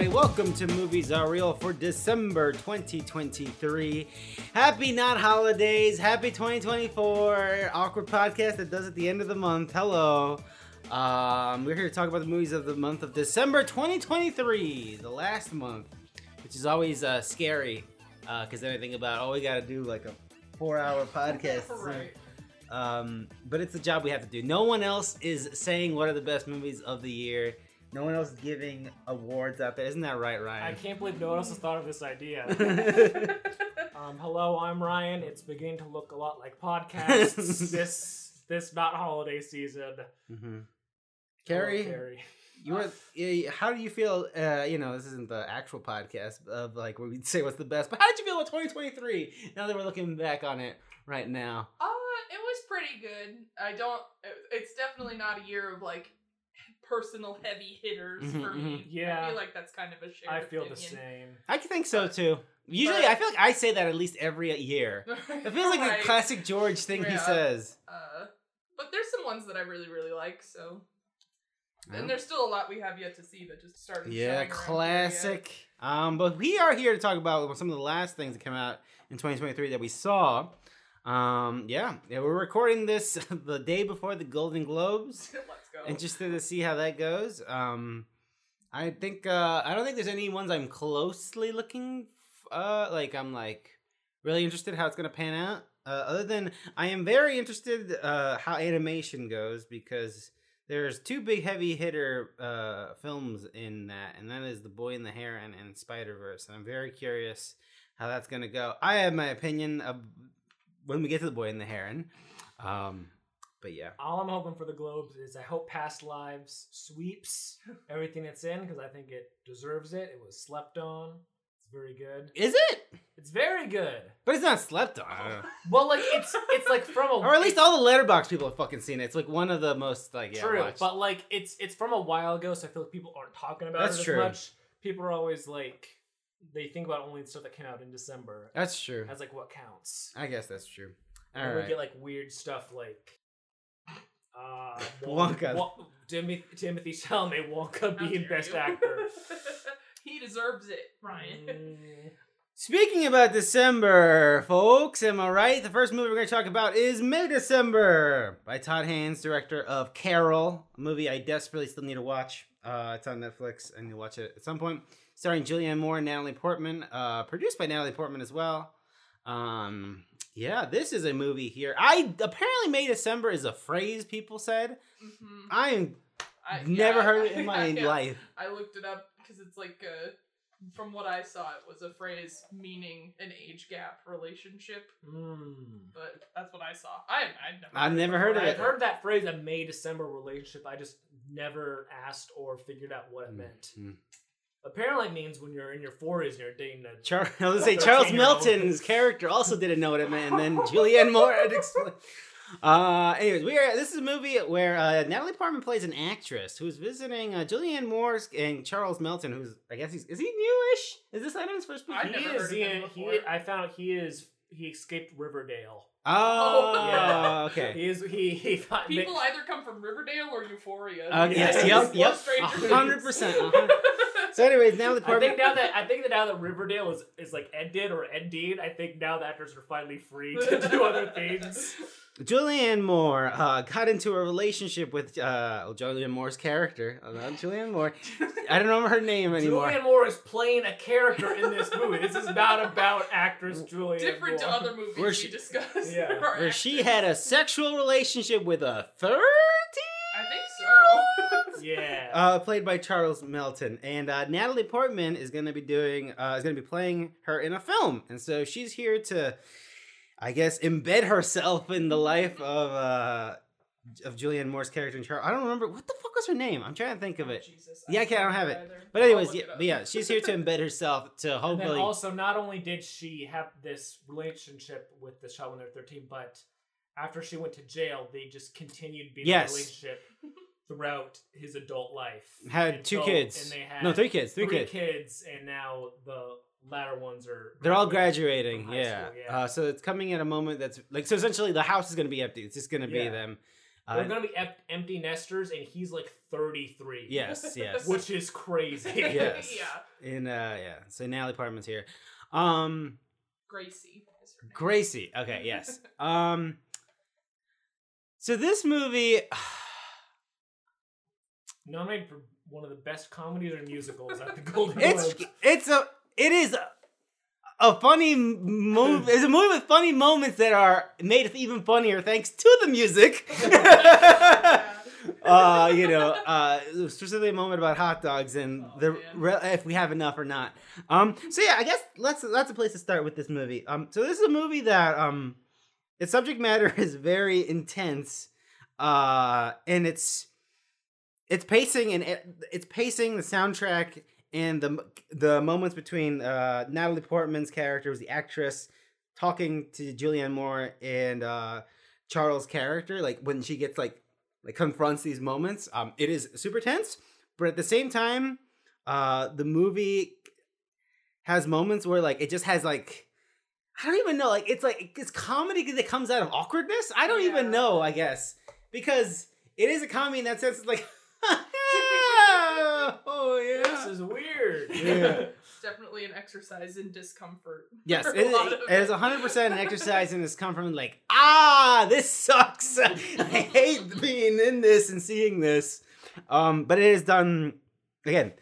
everybody. Welcome to Movies Are Real for December 2023. Happy not holidays. Happy 2024. Awkward podcast that does at the end of the month. Hello. We're here to talk about the movies of the month of December 2023, the last month, which is always scary because then I think about, oh, we got to do like a 4-hour podcast. Right. But it's the job we have to do. No one else is saying what are the best movies of the year. No one else is giving awards out there. Isn't that right, Ryan? I can't believe no one else has thought of this idea. Hello, I'm Ryan. It's beginning to look a lot like podcasts this not holiday season. Mm-hmm. Carrie, you were, how do you feel? You know, this isn't the actual podcast of like where we say what's the best, but how did you feel about 2023 now that we're looking back on it right now? It was pretty good. It's definitely not a year of like personal heavy hitters for me. Yeah. I feel like that's kind of a shared opinion. The same. I think so too. Usually, I feel like I say that at least every year. It feels like the classic George thing he says. But there's some ones that I really, really like, so. And there's still a lot we have yet to see that just started. Yeah, classic. But we are here to talk about some of the last things that came out in 2023 that we saw. We're recording this the day before the Golden Globes. Let's go. Interested to see how that goes. I think I don't think there's any ones I'm closely looking like I'm like really interested how it's gonna pan out. Other than I am very interested how animation goes because there's two big heavy hitter films in that, and that is The Boy and the Heron and Spider-Verse, and I'm very curious how that's gonna go. I have my opinion of when we get to The Boy and the Heron. But yeah. All I'm hoping for the Globes is I hope Past Lives sweeps everything that's in because I think it deserves it. It was slept on. It's very good. Is it? It's very good. But it's not slept on. Well, like it's like from a or at least all the Letterboxd people have fucking seen it. It's like one of the most like true, watched. But like it's from a while ago, so I feel like people aren't talking about that's it as true. Much. People are always like they think about only the stuff that came out in December. That's true. That's like what counts. I guess that's true. All and right. We get like weird stuff like Wonka. Timothée Chalamet, Wonka being best actor. He deserves it, Ryan. Speaking about December, folks, am I right? The first movie we're going to talk about is May-December by Todd Haynes, director of Carol, a movie I desperately still need to watch. It's on Netflix, and you'll watch it at some point. Starring Julianne Moore and Natalie Portman, produced by Natalie Portman as well. This is a movie here. Apparently May-December is a phrase people said. Mm-hmm. I never heard it in my life. I looked it up because it's like from what I saw, it was a phrase meaning an age gap relationship. Mm. But that's what I saw. I've never heard of it. I've heard that phrase, a May-December relationship. I just never asked or figured out what it meant. Mm-hmm. Apparently it means when you're in your 40s and you're dating a... I was going to say, Charles Melton's character also didn't know what it meant, and then Julianne Moore had explained... Anyways, this is a movie where Natalie Portman plays an actress who's visiting Julianne Moore and Charles Melton, who's, I guess is he newish? Is this Adam's first movie? He escaped Riverdale. Oh, yeah. Okay. People either come from Riverdale or Euphoria. Yes, 100%. So, anyways, now the department. I think that now that Riverdale is like ended or ending, I think now the actors are finally free to do other things. Julianne Moore got into a relationship with Julianne Moore's character. Not Julianne Moore. I don't remember her name anymore. Julianne Moore is playing a character in this movie. This is not about actress Julianne Moore. Different to other movies where she discussed. Yeah. Where she had a sexual relationship with a 30? I think so. Yeah. Played by Charles Melton. And Natalie Portman is going to be playing her in a film. And so she's here to... I guess embed herself in the life of Julianne Moore's character in Charles. I don't remember what the fuck was her name. I'm trying to think of it. Jesus, I don't have it. Either. But anyways, she's here to embed herself to hopefully. And then also, not only did she have this relationship with the child when they were 13, but after she went to jail, they just continued being in a relationship throughout his adult life. They had three kids, and now the latter ones are... They're all graduating, yeah. School, yeah. So it's coming at a moment that's... like, so essentially the house is going to be empty. It's just going to be them. We're going to be empty nesters, and he's like 33. Yes, yes. Which is crazy. Yes. Yeah. And, yeah. So Natalie Portman's here. Gracie is her name. Gracie. Okay, yes. So this movie... nominated for one of the best comedies or musicals at the Golden Globes. It is a funny movie. It's a movie with funny moments that are made even funnier thanks to the music. Specifically a moment about hot dogs and if we have enough or not. So yeah, I guess that's a place to start with this movie. So this is a movie that its subject matter is very intense, and its pacing and the soundtrack. And the moments between Natalie Portman's character, was the actress, talking to Julianne Moore and Charles' character, like when she gets like confronts these moments, it is super tense. But at the same time, the movie has moments where like it just has like I don't even know, like it's comedy that comes out of awkwardness. I don't even know, I guess, because it is a comedy in that sense. It's like. This is weird. Yeah. It's definitely an exercise in discomfort. Yes, it is 100% an exercise in discomfort. Like, this sucks. I hate being in this and seeing this. But it is done, again,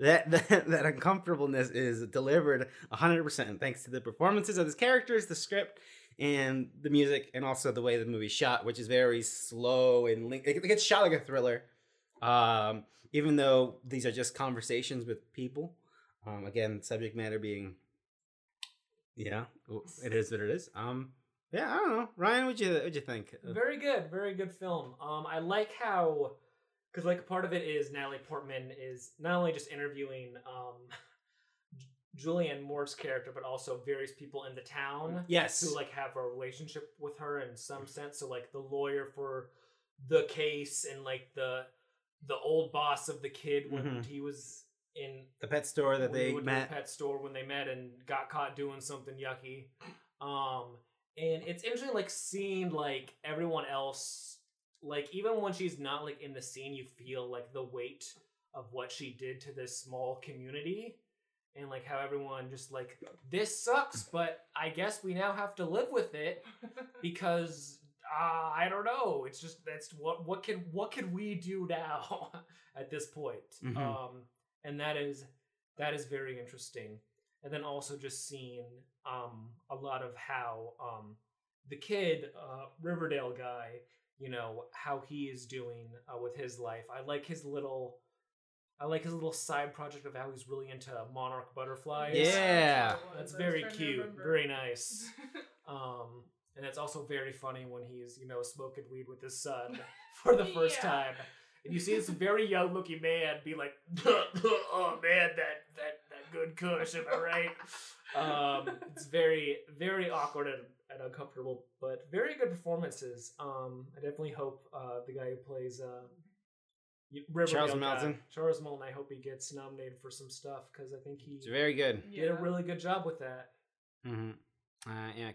that uncomfortableness is delivered 100% thanks to the performances of these characters, the script, and the music, and also the way the movie's shot, which is very slow and it gets shot like a thriller. Even though these are just conversations with people, again, subject matter being, it is what it is. I don't know. Ryan, what'd you think? Very good film. I like how, because like part of it is Natalie Portman is not only just interviewing Julianne Moore's character, but also various people in the town. Yes, who like have a relationship with her in some sense. So like the lawyer for the case and like the old boss of the kid when he was in the pet store that they met. The pet store when they met and got caught doing something yucky. And it's interesting, like seeing like everyone else, like even when she's not like in the scene, you feel like the weight of what she did to this small community and like how everyone just like, this sucks, but I guess we now have to live with it because I don't know. It's just that's what can we do now at this point? Mm-hmm. And that is very interesting. And then also just seeing a lot of how the kid Riverdale guy, how he is doing with his life. I like his little side project of how he's really into monarch butterflies. Yeah, that's very cute, very nice. And it's also very funny when he's, smoking weed with his son for the first time. And you see this very young-looking man be like, oh, man, that good kush, am I right? It's very, very awkward and uncomfortable, but very good performances. I definitely hope the guy who plays Riverdale, Charles Melton, I hope he gets nominated for some stuff, because I think it's very good. Did a really good job with that. Mm-hmm.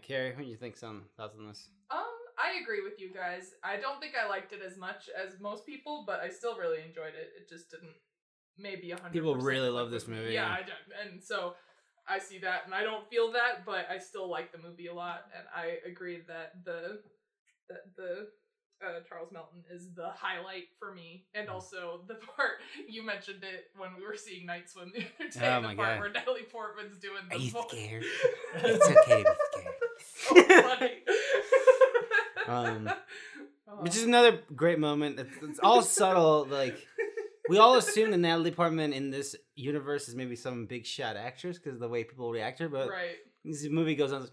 Carrie, what do you think? Some thoughts on this? I agree with you guys. I don't think I liked it as much as most people, but I still really enjoyed it. It just didn't. Maybe 100%. People really love this movie. Yeah, I don't, and so I see that, and I don't feel that, but I still like the movie a lot, and I agree that the Charles Melton is the highlight for me, and also the part you mentioned it when we were seeing Night Swim the other day. Oh my God. Where Natalie Portman's doing the scared? It's okay to be scared. So funny. Which is another great moment. It's all subtle. Like we all assume that Natalie Portman in this universe is maybe some big shot actress because of the way people react to her. But This movie goes on.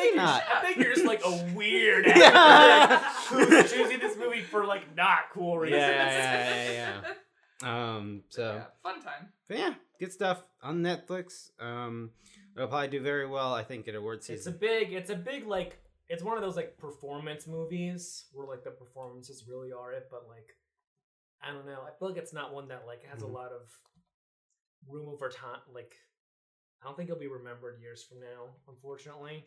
Maybe not. I think you're just like a weird actor who's choosing this movie for like not cool reasons. Yeah. So yeah, fun time. But yeah, good stuff on Netflix. It'll probably do very well, I think, at award season. It's a big like it's one of those like performance movies where like the performances really are it, but like I don't know. I feel like it's not one that like has a lot of room over time. Like I don't think it'll be remembered years from now, unfortunately.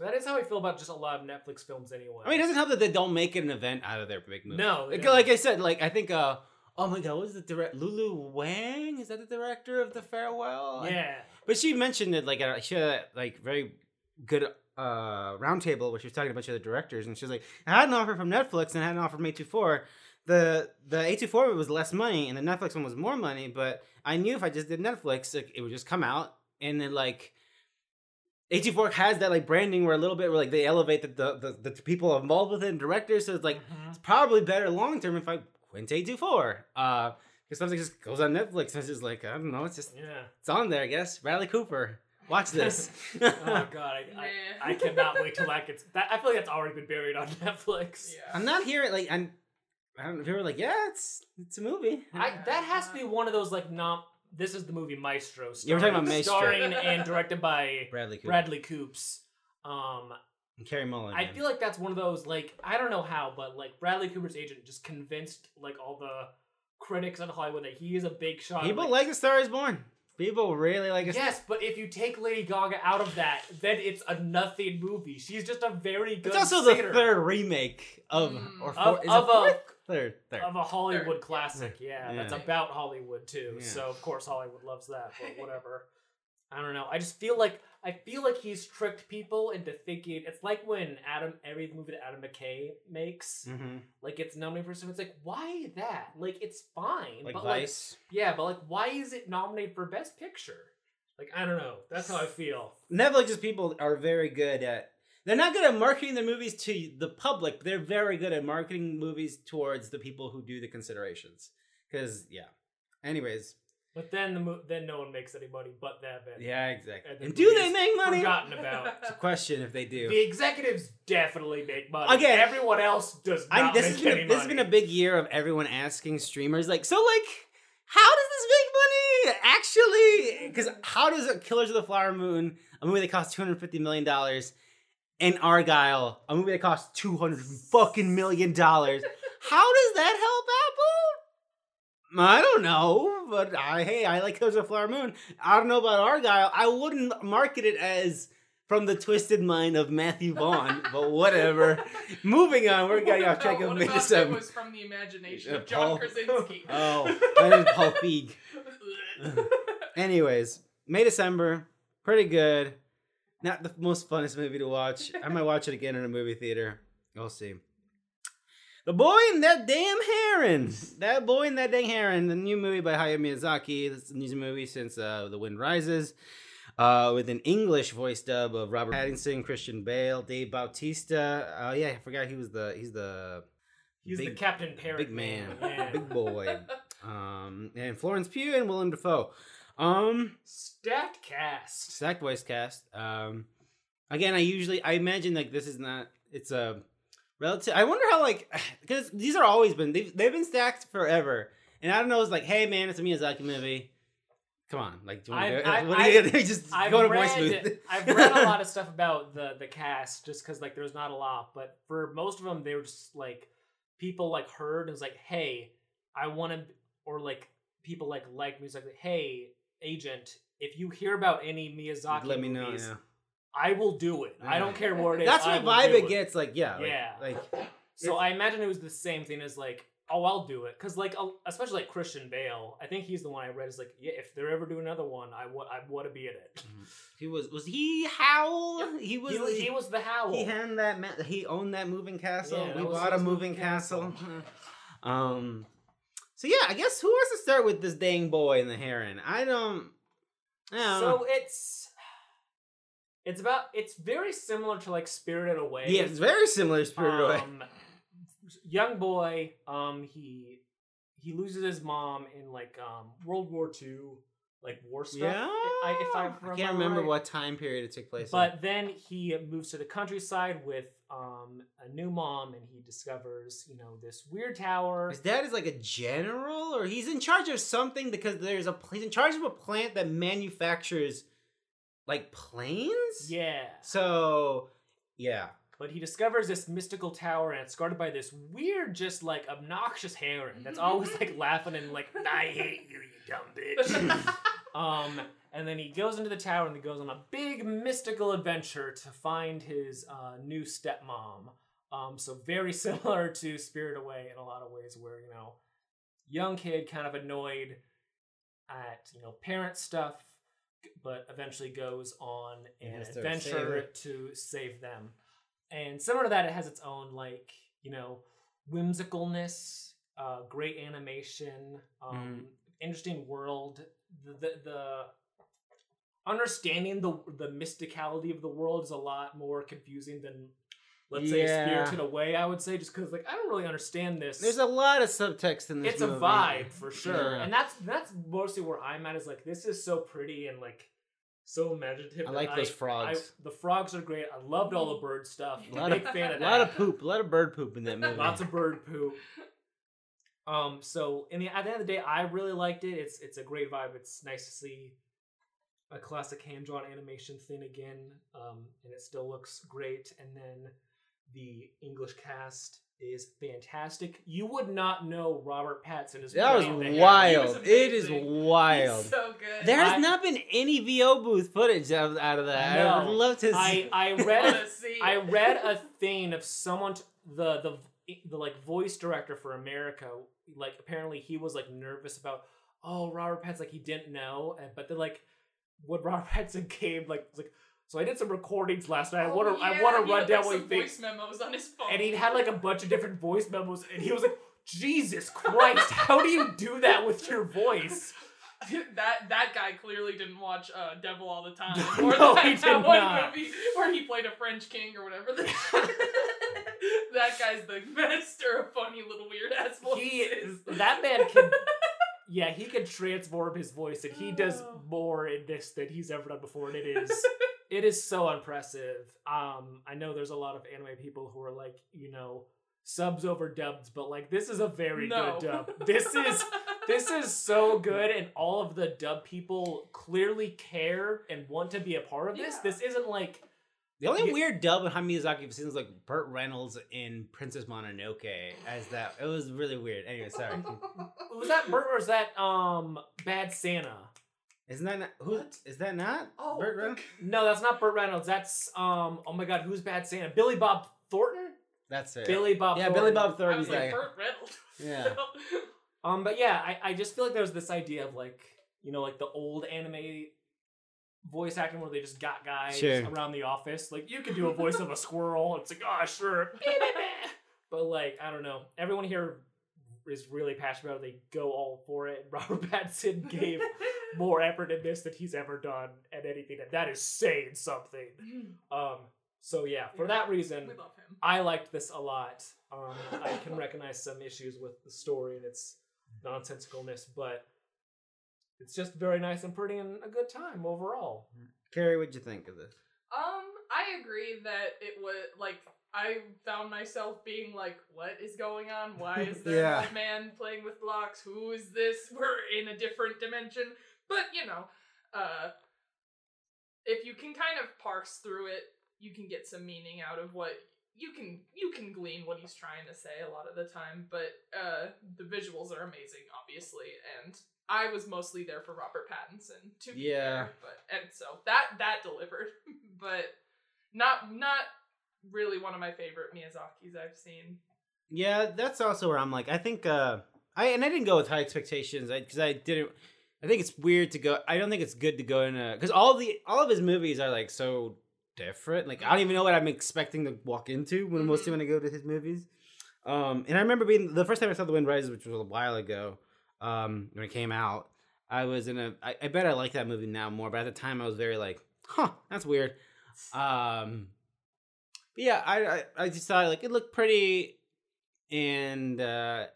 That is how I feel about just a lot of Netflix films anyway. I mean, it doesn't help that they don't make an event out of their big movie. No. Like I said, like I think, oh my God, what is the director? Lulu Wang? Is that the director of The Farewell? Yeah. But she mentioned it, like, she had that, like, very good roundtable where she was talking to a bunch of the directors, and she was like, I had an offer from Netflix and I had an offer from A24. The A24 was less money, and the Netflix one was more money, but I knew if I just did Netflix, like, it would just come out, and then, like, A24 has that, like, branding where a little bit where, like, they elevate the people involved with it and directors, so it's, like, it's probably better long-term if I went to A24. Because something just goes on Netflix, and it's just, like, I don't know, it's just, it's on there, I guess. Bradley Cooper, watch this. I cannot wait till that gets, I feel like that's already been buried on Netflix. Yeah. I'm not hearing, like, I don't know if people were like, yeah, it's a movie. That has to be one of those, like, this is the movie Maestro. You're talking about Maestro. Starring and directed by Bradley Coops. And Carey Mulligan. I feel like that's one of those, like, I don't know how, but, like, Bradley Cooper's agent just convinced, like, all the critics on Hollywood that he is a big shot. People like A Star Is Born. People really like it. Yes, but if you take Lady Gaga out of that, then it's a nothing movie. She's just a very good singer. It's also the third remake of... Third. Of a Hollywood classic, yeah. That's about Hollywood, too. Yeah. So, of course, Hollywood loves that, but whatever. I don't know. I feel like he's tricked people into thinking... It's like when every movie that Adam McKay makes, like, it's nominated for something. It's like, why that? Like, it's fine. Like, but Vice? Like, yeah, but, like, why is it nominated for Best Picture? Like, I don't know. That's how I feel. Netflix's people are very good at... They're not good at marketing their movies to the public. But they're very good at marketing movies towards the people who do the considerations. Because, anyways. But then then no one makes any money but that event. Yeah, exactly. And do they make money? Forgotten about. It's a question if they do. The executives definitely make money. Again, everyone else does not make any money. This has been a big year of everyone asking streamers, like, so, like, how does this make money? Actually, because how does Killers of the Flower Moon, a movie that cost $250 million... and Argyle, a movie that costs $200 million. How does that help Apple? I don't know, but I like Killers of the Flower Moon. I don't know about Argyle. I wouldn't market it as from the twisted mind of Matthew Vaughn, but whatever. Moving on, we're getting off track of It was from the imagination of John Krasinski. That is Paul Feig. Anyways, May-December, pretty good. Not the most funnest movie to watch. I might watch it again in a movie theater. We'll see. The Boy and That Damn Heron. That Boy and That Dang Heron. The new movie by Hayao Miyazaki. This is a new movie since The Wind Rises. With an English voice dub of Robert Pattinson, Christian Bale, Dave Bautista. Oh, yeah, I forgot he's the... He's the Captain Parrot. Big man. Big boy. And Florence Pugh and Willem Dafoe. Stacked voice cast. Again, I imagine, like, this is not, it's a relative, I wonder how, like, because these are always been, they've been stacked forever. And I don't know, it's like, hey man, it's a Miyazaki movie. Come on, like, do you want to just go to voice booth? I've read a lot of stuff about the cast, just because, like, there's not a lot, but for most of them, they were just, like, people, like, heard, and was like, hey, I want to, or, like, people, like music, like, hey, agent, if you hear about any Miyazaki let me movies, know, I will do it. Yeah. I don't care what it is. That's what vibe it gets. Like, Like, so I imagine it was the same thing as, like, oh, I'll do it. Because, like, especially, like, Christian Bale, I think he's the one I read is like, yeah, if they're ever doing another one, I want to be in it. Mm-hmm. Was he Howl? Yeah. He was the Howl. He owned that moving castle. Yeah, we bought a moving castle. So yeah, I guess who wants to start with this dang boy and the heron? I don't know. It's very similar to, like, Spirited Away. Yeah, it's very similar to Spirited Away. Young boy, he loses his mom in, like, World War II, like, war stuff. Yeah. I can't remember what time period it took place. But then he moves to the countryside with a new mom, and he discovers, you know, this weird tower. His dad is like a general, or he's in charge of something, because he's in charge of a plant that manufactures, like, planes? Yeah. So, yeah. But he discovers this mystical tower, and it's guarded by this weird, just, like, obnoxious heron that's always, like, laughing and, like, I hate you, you dumb bitch. And then he goes into the tower and he goes on a big mystical adventure to find his new stepmom. So very similar to Spirit Away in a lot of ways, where, you know, young kid kind of annoyed at, you know, parent stuff, but eventually goes on an adventure to save them. And similar to that, it has its own, like, you know, whimsicalness, great animation, interesting world, the understanding the mysticality of the world is a lot more confusing than, let's say, Spirited Away, I would say, just because, like, I don't really understand this. There's a lot of subtext in this movie. It's a vibe, for sure. Yeah. And that's mostly where I'm at, is, like, this is so pretty and, like, so imaginative. I like those frogs. The frogs are great. I loved all the bird stuff. A lot of bird poop in that movie. Lots of bird poop. So, at the end of the day, I really liked it. It's a great vibe. It's nice to see a classic hand-drawn animation thing again, and it still looks great. And then the English cast is fantastic. You would not know Robert Pattinson is playing the wild. It is wild. He's so good. There has not been any VO booth footage out of that. No, I would love to see. I read a thing of someone the voice director for America. Like, apparently he was like nervous about Robert Pattinson, like he didn't know, but then like when Robert Pattinson came, like. So I did some recordings last night. I want to run down what he thinks. Voice memos on his phone. And he had like a bunch of different voice memos, and he was like, "Jesus Christ, how do you do that with your voice?" That guy clearly didn't watch Devil All the Time, or that movie where he played a French king or whatever. That guy's the master of funny little weird ass voices. He is. That man can. Yeah, he can transform his voice, and he does more in this than he's ever done before, and it is. It is so impressive. I know there's a lot of anime people who are like, you know, subs over dubs, but like this is a very good dub. This is so good, and all of the dub people clearly care and want to be a part of this. Yeah. This isn't like the only weird dub in Hayao Miyazaki's scenes, like Burt Reynolds in Princess Mononoke as that. It was really weird. Anyway, sorry. Was that Burt or is that Bad Santa? Isn't that not, who? What? Is that not Burt Reynolds? No, that's not Burt Reynolds. That's oh my god, who's Bad Santa? Billy Bob Thornton. That's it. Billy Bob Thornton. Billy Bob Thornton. I was like Burt Reynolds. Yeah. But yeah, I just feel like there's this idea of like, you know, like the old anime voice acting where they just got guys around the office. Like you could do a voice of a squirrel. It's like sure. But like I don't know. Everyone here is really passionate about it. They go all for it. Robert Pattinson gave more effort in this than he's ever done at anything, and that is saying something. So yeah, for that reason, I liked this a lot. I can recognize some issues with the story and its nonsensicalness, but it's just very nice and pretty and a good time overall. Carrie, what'd you think of this? I agree that it was like I found myself being like, what is going on? Why is there a man playing with blocks? Who is this? We're in a different dimension. But, you know, if you can kind of parse through it, you can get some meaning out of what you can glean what he's trying to say a lot of the time. But the visuals are amazing, obviously. And I was mostly there for Robert Pattinson, to be fair. And so that delivered. But not really one of my favorite Miyazakis I've seen. Yeah, that's also where I'm like, I think, I didn't go with high expectations because I think it's weird to go. I don't think it's good to go in a, because all of his movies are like so different. Like I don't even know what I'm expecting to walk into when mostly when I go to his movies. And I remember being the first time I saw The Wind Rises, which was a while ago, when it came out. I was I bet I like that movie now more, but at the time I was very like, that's weird. Yeah, I just thought like it looked pretty, and I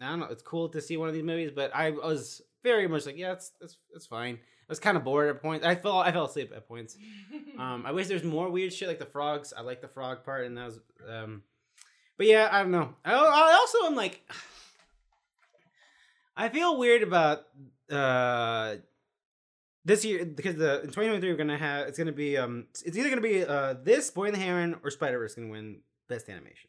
don't know. It's cool to see one of these movies, but I was very much like, yeah, it's fine. I was kind of bored at points. I fell asleep at points. I wish there's more weird shit like the frogs. I like the frog part, and that was. But yeah, I don't know. I also am like, I feel weird about this year, because in 2023 we're gonna have, it's gonna be it's either gonna be this Boy and the Heron or Spider-Verse gonna win Best Animation.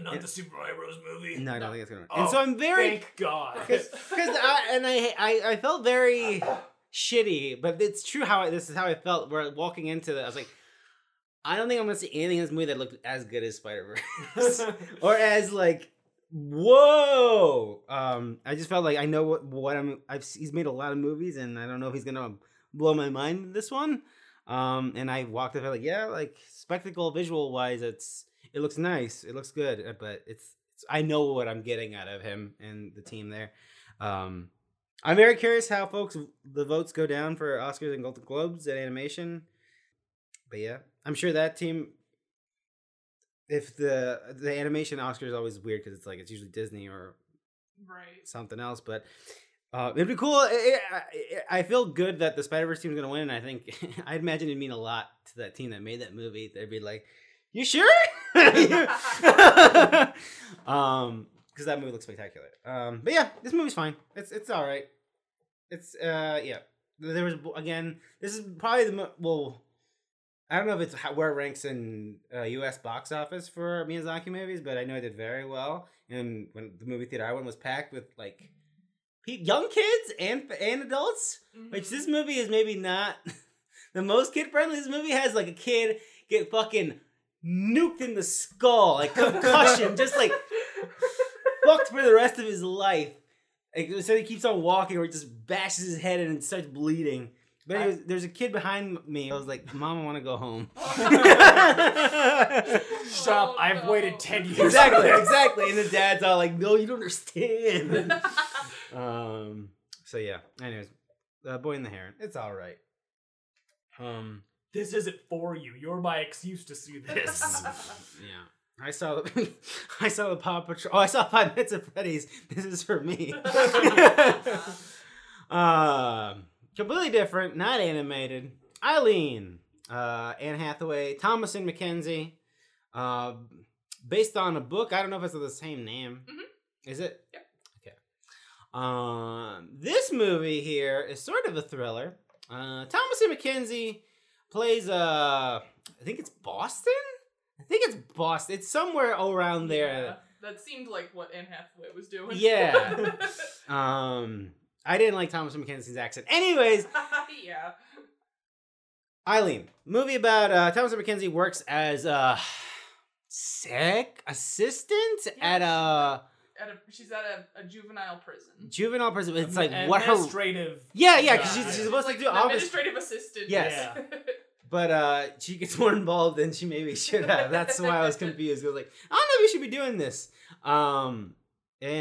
Not the Super Mario Bros. Movie. No, I don't think it's gonna win. And so I'm very, thank God, because I felt very shitty, but it's true this is how I felt. We're walking into it. I was like, I don't think I'm going to see anything in this movie that looked as good as Spider-Verse. Or as like, whoa. I just felt like I know what I'm, he's made a lot of movies and I don't know if he's going to blow my mind this one. And I walked up and I was like, yeah, like spectacle visual wise, it looks nice. It looks good, but I know what I'm getting out of him and the team there. I'm very curious how the votes go down for Oscars and Golden Globes and animation. But yeah, I'm sure that team, if the animation Oscar is always weird because it's like, it's usually Disney or right something else, but it'd be cool. I feel good that the Spider-Verse team is going to win. And I think, I'd imagine it'd mean a lot to that team that made that movie. They'd be like, you sure? Because that movie looks spectacular. But yeah, this movie's fine. It's all right. It's yeah. There was again. This is probably the well. I don't know if it's where it ranks in U.S. box office for Miyazaki movies, but I know it did very well. And when the movie theater I went was packed with like young kids and adults, mm-hmm. which this movie is maybe not the most kid friendly. This movie has like a kid get fucking nuked in the skull, like concussion, just like. Fucked for the rest of his life. So he keeps on walking, or he just bashes his head in and starts bleeding. But anyways, there's a kid behind me. I was like, Mom, I want to go home. Stop, I've waited 10 years. Exactly. And the dad's all like, no, you don't understand. So yeah, anyways, Boy and the Heron. It's all right. This isn't for you. You're my excuse to see this. Yeah. I saw the Paw Patrol. Oh, I saw 5 Minutes at Freddy's. This is for me. Completely different. Not animated. Eileen. Anne Hathaway. Thomasin McKenzie. Based on a book. I don't know if it's the same name. Mm-hmm. Is it? Yep. Okay. This movie here is sort of a thriller. Thomasin McKenzie plays I think it's Boston? I think it's Boston. It's somewhere around there. Yeah, that seemed like what Anne Hathaway was doing. Yeah. I didn't like Thomasin McKenzie's accent. Anyways. Yeah. Eileen. Movie about Thomasin McKenzie works as a sick assistant at a... she's at a juvenile prison. Juvenile prison. It's like what her... Administrative. Yeah, because she's supposed to do office... Administrative assistant. Yes. Yeah. But she gets more involved than she maybe should have. That's why I was confused. I was like, I don't know if we should be doing this. And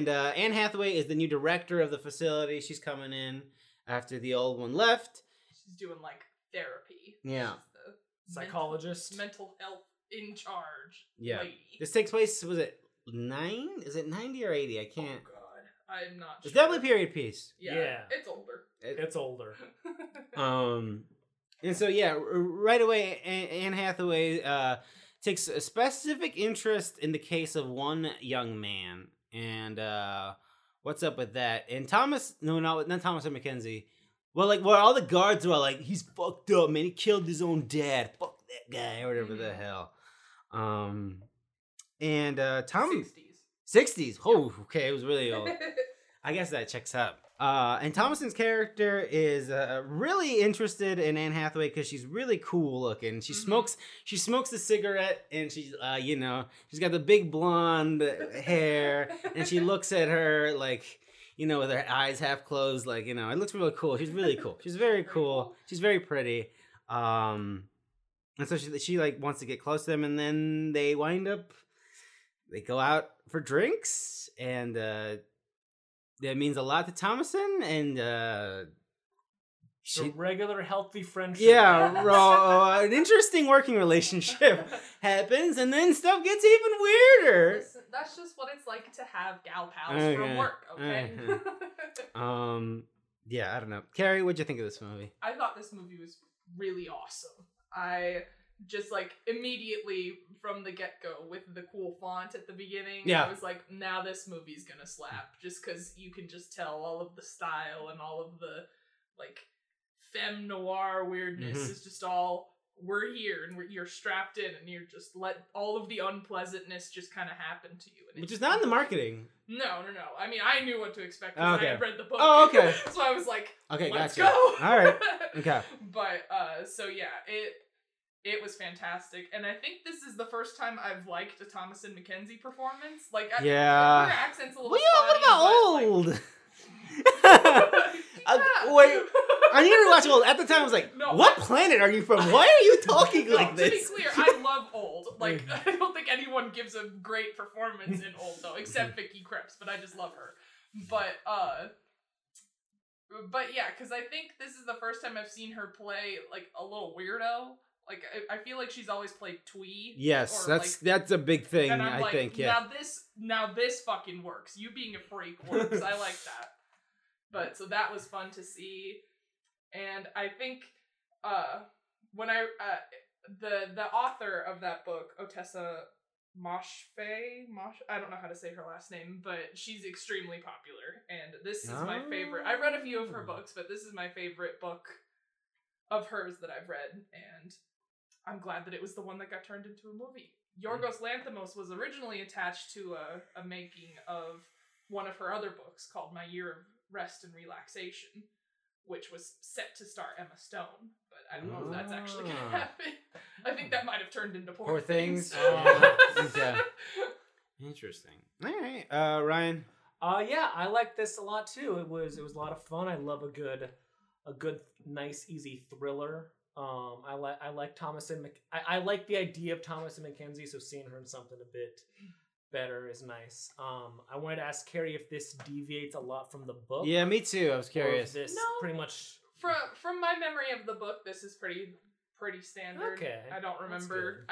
Anne Hathaway is the new director of the facility. She's coming in after the old one left. She's doing, like, therapy. Yeah. Psychologist. Mental health in charge. Yeah. Lady. This takes place, was it 9? Is it 90 or 80? I can't. Oh, God. I'm not sure. It's definitely a period piece. Yeah. It's older. It's older. And so, yeah, right away, Anne Hathaway takes a specific interest in the case of one young man. And what's up with that? And not Thomasin McKenzie. Well, like, all the guards were like, he's fucked up, man. He killed his own dad. Fuck that guy, or whatever the hell. And Thomas... 60s. Oh, okay, it was really old. I guess that checks out. And Thomason's character is really interested in Anne Hathaway because she's really cool looking. She smokes. She smokes a cigarette, and she's she's got the big blonde hair, and she looks at her like with her eyes half closed, like it looks really cool. She's really cool. She's very cool. She's very pretty. And so she like wants to get close to them, and then they wind up. They go out for drinks and. That means a lot to Thomasin, and a regular healthy friendship. Yeah, an interesting working relationship happens, and then stuff gets even weirder. That's just what it's like to have gal pals from work. Okay. Yeah, I don't know. Carrie, what'd you think of this movie? I thought this movie was really awesome. I just like immediately from the get-go with the cool font at the beginning. Yeah. I was like, now this movie's gonna slap just because you can just tell all of the style and all of the like femme noir weirdness is just all we're here and you're strapped in and you're just let all of the unpleasantness just kind of happen to you. And which is not in the marketing. No. I mean, I knew what to expect because I had read the book. Oh, okay. So I was like, okay, let's go. All right. Okay. But, so yeah, it was fantastic. And I think this is the first time I've liked a Thomasin McKenzie performance. Like, her accent's a little spotty, what about old? Like, wait, I need to watch Old. At the time, I was like, "What planet are you from? Why are you talking like this?" To be clear, I love Old. Like, I don't think anyone gives a great performance in Old, though, except Vicky Krieps. But I just love her. But yeah, because I think this is the first time I've seen her play like a little weirdo. Like, I feel like she's always played twee. Yes, that's a big thing. And I'm think. Yeah. Now this fucking works. You being a freak works. I like that. But so that was fun to see, and I think when I the author of that book, Otessa Moshfegh, I don't know how to say her last name, but she's extremely popular, and this is my favorite. I read a few of her books, but this is my favorite book of hers that I've read, and I'm glad that it was the one that got turned into a movie. Yorgos Lanthimos was originally attached to a making of one of her other books called My Year of Rest and Relaxation, which was set to star Emma Stone, but I don't know if that's actually going to happen. I think that might have turned into Poor Things. Yeah. Interesting. All right. Ryan? Yeah, I liked this a lot too. It was a lot of fun. I love a good, nice, easy thriller. I like Thomasin I like the idea of Thomasin McKenzie, so seeing her in something a bit better is nice. I wanted to ask Carrie if this deviates a lot from the book. Yeah, me too. I was curious. This pretty much from my memory of the book, this is pretty standard. Okay, I don't remember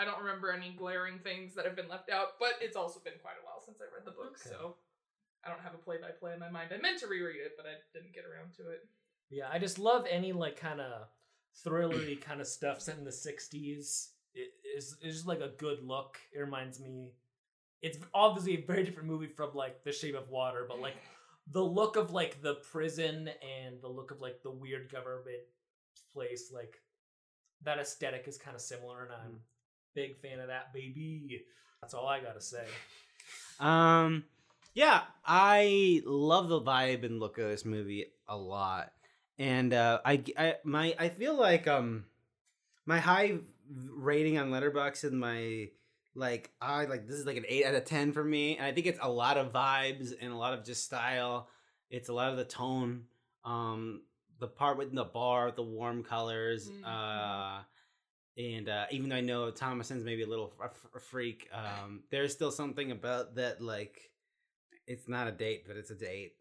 any glaring things that have been left out. But it's also been quite a while since I read the book, so I don't have a play-by-play in my mind. I meant to reread it, but I didn't get around to it. Yeah, I just love any like kind of thrillery kind of stuff set in the '60s. It's just like a good look. It reminds me. It's obviously a very different movie from, like, The Shape of Water, but, like, the look of, like, the prison and the look of, like, the weird government place, like, that aesthetic is kind of similar, and I'm a big fan of that, baby. That's all I gotta say. Yeah, I love the vibe and look of this movie a lot, and I feel like my high rating on Letterboxd and my... Like, I like this is like an 8 out of 10 for me, and I think it's a lot of vibes and a lot of just style. It's a lot of the tone, the part with the bar, the warm colors, and even though I know Thomasin's maybe a little a freak, there's still something about that like it's not a date, but it's a date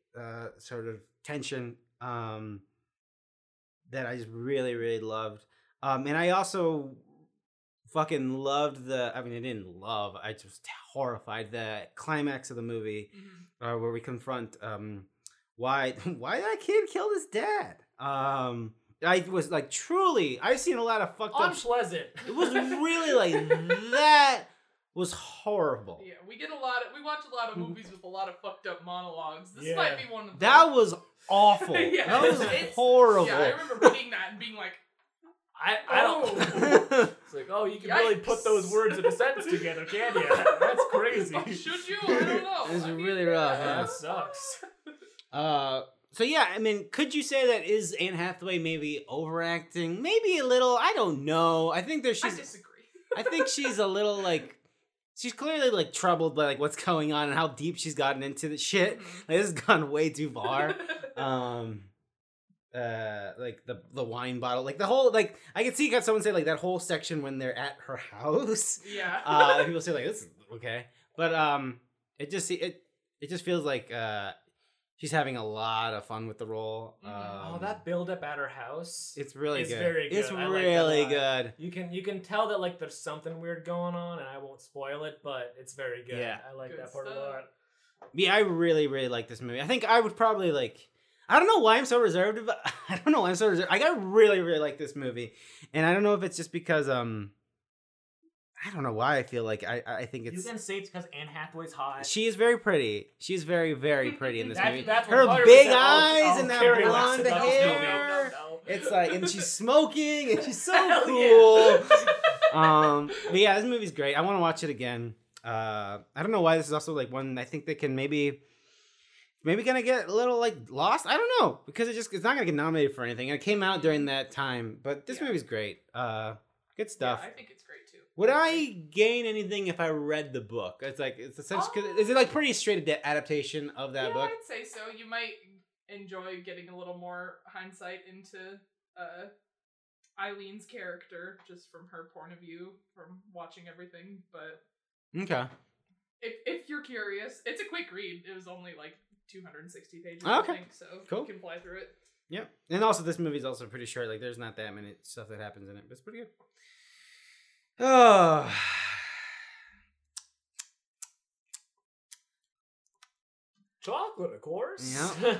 sort of tension that I just really really loved, and I also. Fucking loved I just was horrified the climax of the movie where we confront why that kid killed his dad. I was like truly I've seen a lot of fucked up unpleasant. It was really like that was horrible. Yeah, we watch a lot of movies with a lot of fucked up monologues. This might be one of them. That was awful. Yeah, that was horrible. Yeah, I remember reading that and being like I don't. It's like, oh, you can really put those words in a sentence together, can you? That's crazy. Should you? I don't know. It's really rough. That sucks. So yeah, I mean, could you say that is Anne Hathaway maybe overacting? Maybe a little. I don't know. I think I disagree. I think she's a little like. She's clearly like troubled by like what's going on and how deep she's gotten into the shit. Like, this has gone way too far. Like the wine bottle, like the whole like I could see someone say like that whole section when they're at her house. Yeah. People say like this is okay, but it just feels like she's having a lot of fun with the role. That build up at her house, it's really good. Very good. It's really good. You can tell that like there's something weird going on, and I won't spoil it, but it's very good. Yeah, I like good that part stuff. A lot. Yeah, I really really like this movie. I think I would probably like. I don't know why I'm so reserved. I got really, really like this movie. And I don't know if it's just because I don't know why I feel like I think it's... You can say it's because Anne Hathaway's hot. She is very pretty. She's very, very pretty in this movie. Her big eyes and that blonde hair. No. It's like, and she's smoking, and she's so cool. Yeah. But yeah, this movie's great. I want to watch it again. I don't know why this is also like one I think they can maybe gonna get a little like lost. I don't know, because it's not gonna get nominated for anything. And it came out during that time, but this movie's great. Good stuff. Yeah, I think it's great too. Would I gain anything if I read the book? It's like it's essentially is it like pretty straight adaptation of that book? I'd say so. You might enjoy getting a little more hindsight into Eileen's character just from her point of view from watching everything, but okay. If you're curious, it's a quick read. It was only like 260 pages, I think, so cool. You can fly through it. Yep. And also, this movie's also pretty short. Like, there's not that many stuff that happens in it, but it's pretty good. Oh. Chocolate, of course. Yep.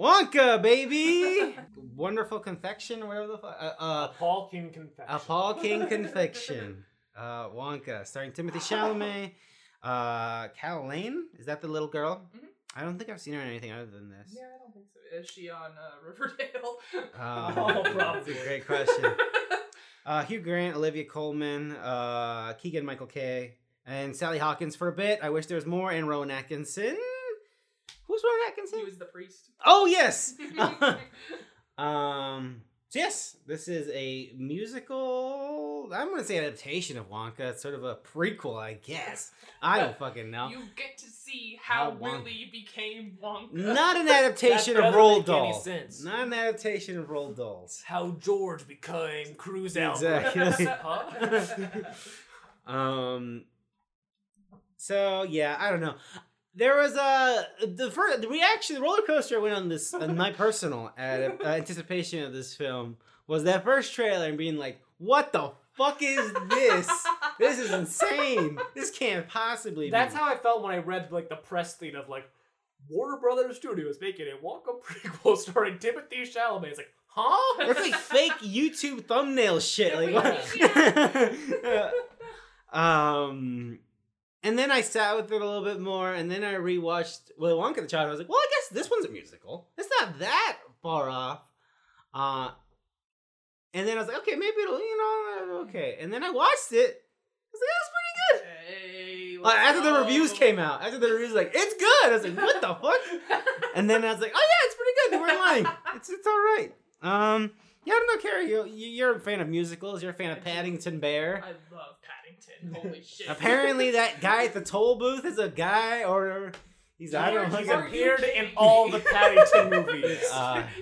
Wonka, baby! Wonderful confection, whatever the fuck. Paul King confection. A Paul King confection. Wonka, starring Timothée Chalamet. Caroline? Is that the little girl? Mm-hmm. I don't think I've seen her in anything other than this. Yeah, I don't think so. Is she on Riverdale? Oh, that's a great question. Hugh Grant, Olivia Colman, Keegan-Michael Kay, and Sally Hawkins for a bit. I wish there was more. And Rowan Atkinson. Who's Rowan Atkinson? He was the priest. Oh, yes! So yes, this is a musical, I'm going to say adaptation of Wonka. It's sort of a prequel, I guess. I don't fucking know. You get to see how Willy became Wonka. Not an adaptation of Roald Dahl. Not an adaptation of Roald Dahl. How George became Cruz Alvarez. Exactly. So yeah, I don't know. There was the reaction, the roller coaster I went on this, my personal anticipation of this film was that first trailer and being like, what the fuck is this? This is insane. This can't possibly be. That's how I felt when I read like the press thing of like, Warner Brothers Studios making a Wonka prequel starring Timothée Chalamet. It's like, huh? That's like fake YouTube thumbnail shit. Like, what? And then I sat with it a little bit more, and then I rewatched Willy Wonka the Child. I was like, well, I guess this one's a musical. It's not that far off. And then I was like, okay, maybe it'll, okay. And then I watched it. I was like, that's pretty good. Hey, after the reviews came out, like, it's good. I was like, what the fuck? And then I was like, oh yeah, it's pretty good. They weren't lying. It's all right. Yeah, I don't know, Carrie. You're a fan of musicals. You're a fan of Paddington Bear. I love Paddington. Holy shit. Apparently that guy at the toll booth is a guy or he's I don't know. He's appeared in all the Paddington movies.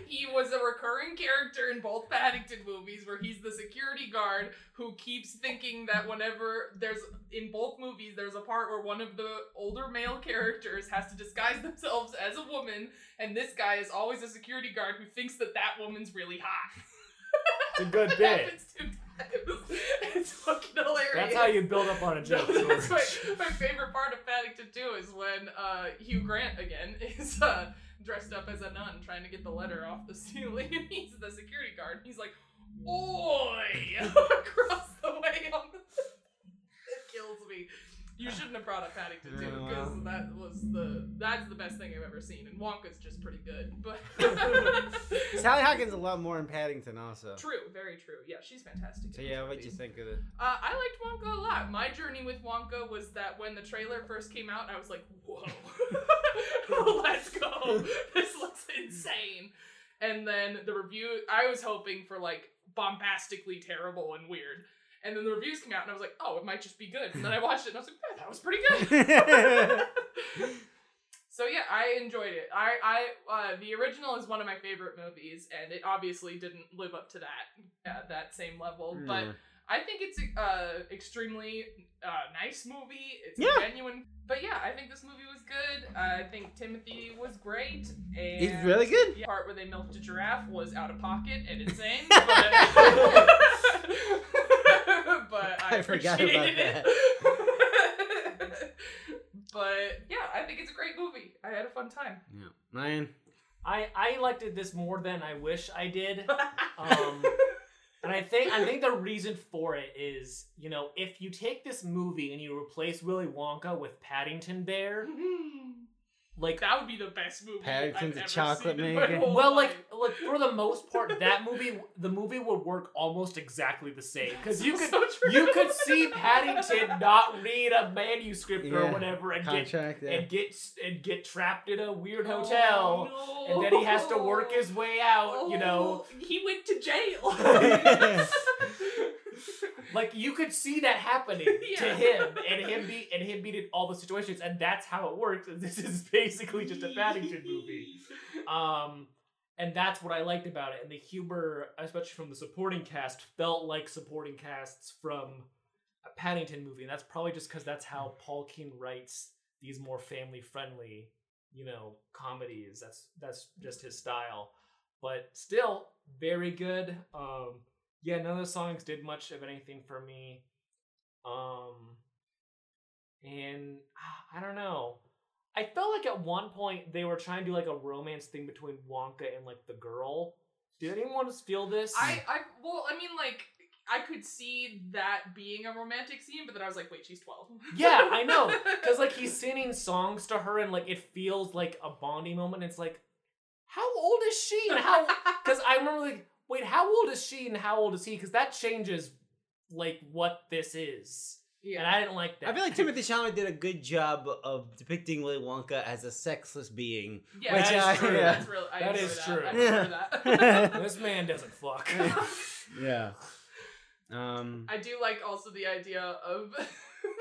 He was a recurring character in both Paddington movies where he's the security guard who keeps thinking that whenever there's a part where one of the older male characters has to disguise themselves as a woman, and this guy is always a security guard who thinks that woman's really hot. It's a good bit. It's fucking hilarious. That's how you build up on a joke. No, that's my favorite part of Paddington 2 is when Hugh Grant again is dressed up as a nun trying to get the letter off the ceiling, and he's the security guard. He's like, "Oi!" across the way. It kills me. You shouldn't have brought up Paddington 2 because that's the best thing I've ever seen, and Wonka's just pretty good. But Sally Hawkins a lot more in Paddington also. True, very true. Yeah, she's fantastic. So yeah, what'd you think of it? I liked Wonka a lot. My journey with Wonka was that when the trailer first came out, I was like, "Whoa, let's go! This looks insane!" And then the review, I was hoping for like bombastically terrible and weird. And then the reviews came out, and I was like, oh, it might just be good. And then I watched it, and I was like, yeah, that was pretty good. So, yeah, I enjoyed it. I the original is one of my favorite movies, and it obviously didn't live up to that same level. Mm. But I think it's an extremely nice movie. It's genuine. But, yeah, I think this movie was good. I think Timothy was great. And he's really good. The part where they milked a giraffe was out of pocket and insane. But... But I forgot about that. But yeah, I think it's a great movie. I had a fun time. Yeah, Ryan, I liked this more than I wish I did. And I think the reason for it is, you know, if you take this movie and you replace Willy Wonka with Paddington Bear, like that would be the best movie. Paddington's a chocolate maker. Well, like for the most part, that movie, the movie would work almost exactly the same because you could see Paddington not read a manuscript or whatever and get trapped in a weird hotel, and then he has to work his way out. Oh, you know, he went to jail. Like you could see that happening to him, and him beat in all the situations, and that's how it works. And this is basically just a Paddington movie, and that's what I liked about it. And the humor, especially from the supporting cast, felt like supporting casts from a Paddington movie, and that's probably just because that's how Paul King writes these more family-friendly, you know, comedies. That's just his style, but still very good. Yeah, none of the songs did much of anything for me. And I don't know. I felt like at one point they were trying to do like a romance thing between Wonka and like the girl. Did anyone feel this? I mean, I could see that being a romantic scene, but then I was like, wait, she's 12. Yeah, I know. Because like he's singing songs to her and like it feels like a bonding moment. It's like, how old is she? And how? Because I remember like, wait, how old is she and how old is he? Because that changes, like, what this is. Yeah. And I didn't like that. I feel like Timothée Chalamet did a good job of depicting Willy Wonka as a sexless being. Yeah, which that is true. Yeah. That is true. I remember that. This man doesn't fuck. Yeah. I do like also the idea of...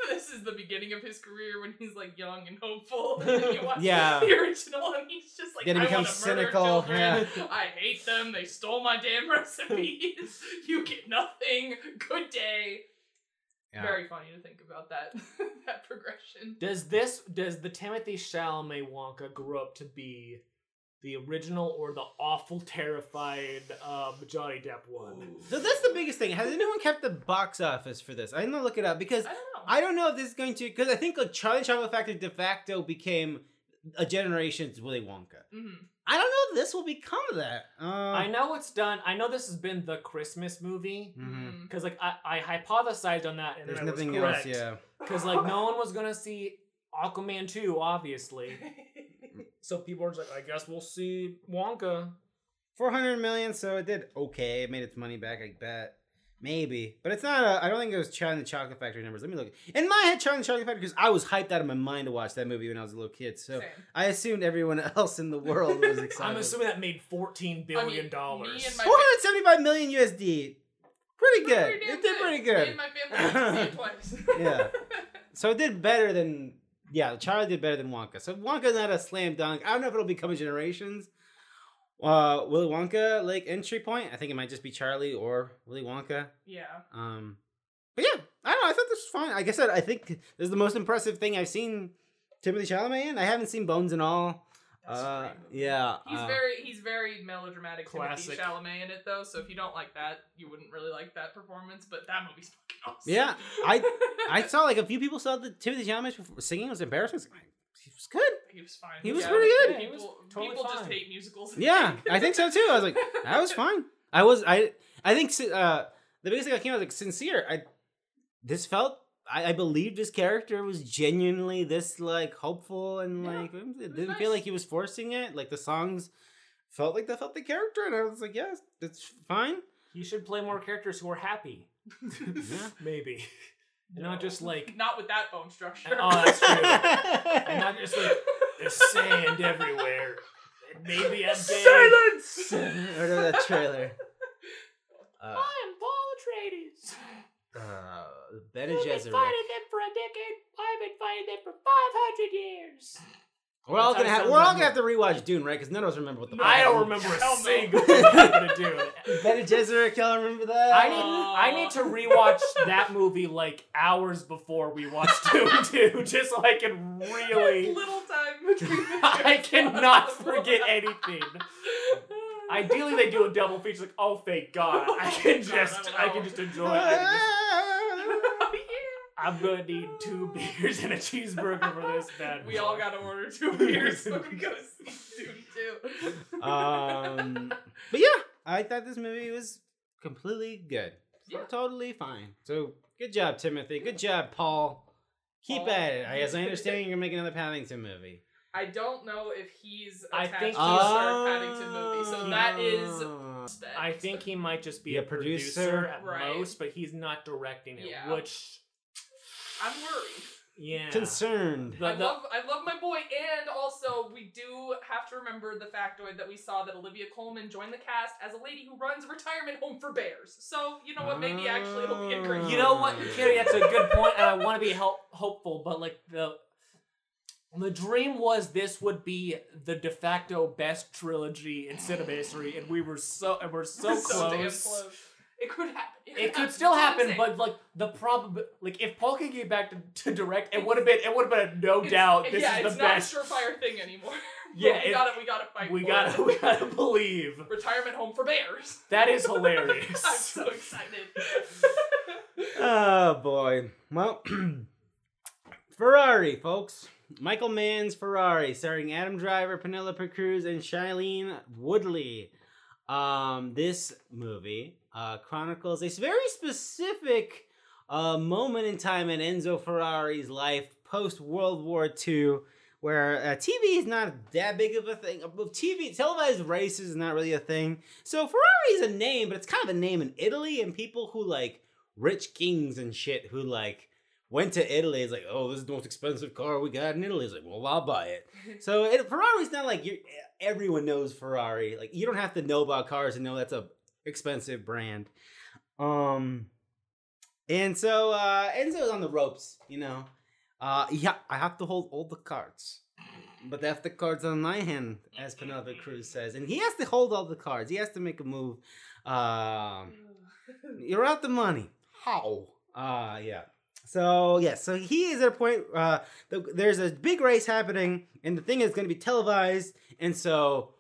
This is the beginning of his career when he's like young and hopeful. And then you watch the original, and he's just like, then he becomes cynical. Yeah. I hate them. They stole my damn recipes. You get nothing. Good day. Yeah. Very funny to think about that progression. Does the Timothée Chalamet Wonka grow up to be the original or the awful, terrified Johnny Depp one? So that's the biggest thing. Has anyone kept the box office for this? I'm gonna look it up because I don't know if this is going to... Because I think like Charlie Chocolate Factory de facto became a generation's Willy Wonka. Mm-hmm. I don't know if this will become that. I know it's done. I know this has been the Christmas movie. Because I hypothesized on that and There's nothing else, yeah. Because like no one was going to see Aquaman 2, obviously. So people were just like, I guess we'll see Wonka. 400 million, so it did okay. It made its money back, I bet. Maybe. But it's not a... I don't think it was Charlie and the Chocolate Factory numbers. Let me look. In my head, Charlie and the Chocolate Factory, because I was hyped out of my mind to watch that movie when I was a little kid. So same. I assumed everyone else in the world was excited. I'm assuming that made $14 billion. $475 million USD. Pretty good. It did pretty good. Me and my family did it twice. Yeah. So it did better than... Yeah, Charlie did better than Wonka. So Wonka's not a slam dunk. I don't know if it'll become a generations. Willy Wonka, like, entry point. I think it might just be Charlie or Willy Wonka. Yeah. But yeah, I don't know. I thought this was fine. Like I said, I think this is the most impressive thing I've seen Timothée Chalamet in. I haven't seen Bones and All. That's yeah. He's very melodramatic Timothée Chalamet in it, though. So if you don't like that, you wouldn't really like that performance. But that movie's fucking awesome. Yeah. I saw like a few people saw the Timothée Chalamet singing was embarrassing. He was good. He was fine. He was pretty good. Yeah, people just hate musicals. Yeah, I think so too. I was like, that was fine. I think the biggest thing that came out was like sincere. I believed his character was genuinely this like hopeful and like it didn't feel like he was forcing it. Like the songs felt like they felt the character, and I was like, yes, that's fine. You should play more characters who are happy. Yeah, maybe. No. Not just like... Not with that bone structure. Oh, that's true. And not just like, there's sand everywhere. And maybe I'm dead. Silence! I remember that trailer. I am Paul Atreides. Bene Gesserit. You've been fighting them for a decade. I've been fighting them for 500 years. We're all gonna have to rewatch Dune, right? Because none of us remember what the. I don't remember a single thing to Dune. Bene Gesserit, y'all remember that? I need to rewatch that movie like hours before we watch Dune 2, just so I can really. Little time between. I cannot forget anything. Ideally, they do a double feature. Like, oh, thank God, I can just enjoy it. I'm gonna need 2 beers and a cheeseburger for this bad boy. We all gotta order 2 beers so we go see Dune 2. But yeah, I thought this movie was completely good. Yeah. Totally fine. So good job, Timothy. Good job, Paul. Keep at it. As I understand, you're going to make another Paddington movie. I don't know if he's attached to a third Paddington movie, so that is... I think he might just be a producer at most, but he's not directing it, which... I'm worried. Yeah. Concerned. I love my boy, and also we do have to remember the factoid that we saw that Olivia Colman joined the cast as a lady who runs a retirement home for bears. So, you know what, maybe actually it'll be a great... You know what, Carrie, that's a good point, and I want to be hopeful, but like the dream was this would be the de facto best trilogy in cinema history, and we're so close. Damn close. It could happen. It could still happen, but like the problem, like if Paul King came back to direct, it would have been no doubt. This is the best. Yeah, it's not a surefire thing anymore. Yeah, we gotta believe. Retirement home for bears. That is hilarious. I'm so excited. Oh boy. Well, Ferrari, folks. Michael Mann's Ferrari, starring Adam Driver, Penélope Cruz, and Shailene Woodley. This movie chronicles a very specific moment in time in Enzo Ferrari's life post-World War II, where TV is not that big of a thing. Televised races is not really a thing. So Ferrari is a name, but it's kind of a name in Italy, and people who, like, rich kings and shit who, like, went to Italy. It's like, oh, this is the most expensive car we got in Italy. It's like, well, I'll buy it. So Ferrari's not like everyone knows Ferrari. Like, you don't have to know about cars to know that's a expensive brand. And so Enzo's on the ropes, you know. Yeah, I have to hold all the cards, but that's the cards on my hand, as Penelope Cruz says. And he has to hold all the cards. He has to make a move. You're out the money. How? Yeah. So he is at a point, there's a big race happening, and the thing is going to be televised, and so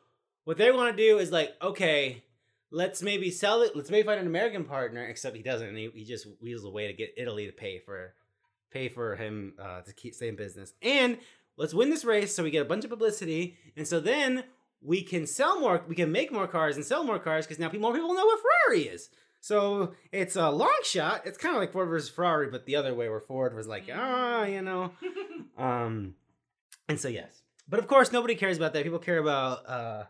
what they want to do is like, okay, let's maybe sell it, let's maybe find an American partner, except he doesn't, and he just wheels a way to get Italy to pay for him to keep staying in business. And let's win this race so we get a bunch of publicity, and so then we can sell more, we can make more cars and sell more cars, because now more people know what Ferrari is. So it's a long shot. It's kind of like Ford versus Ferrari, but the other way, where Ford was like, you know. And so, yes. But of course, nobody cares about that. People care about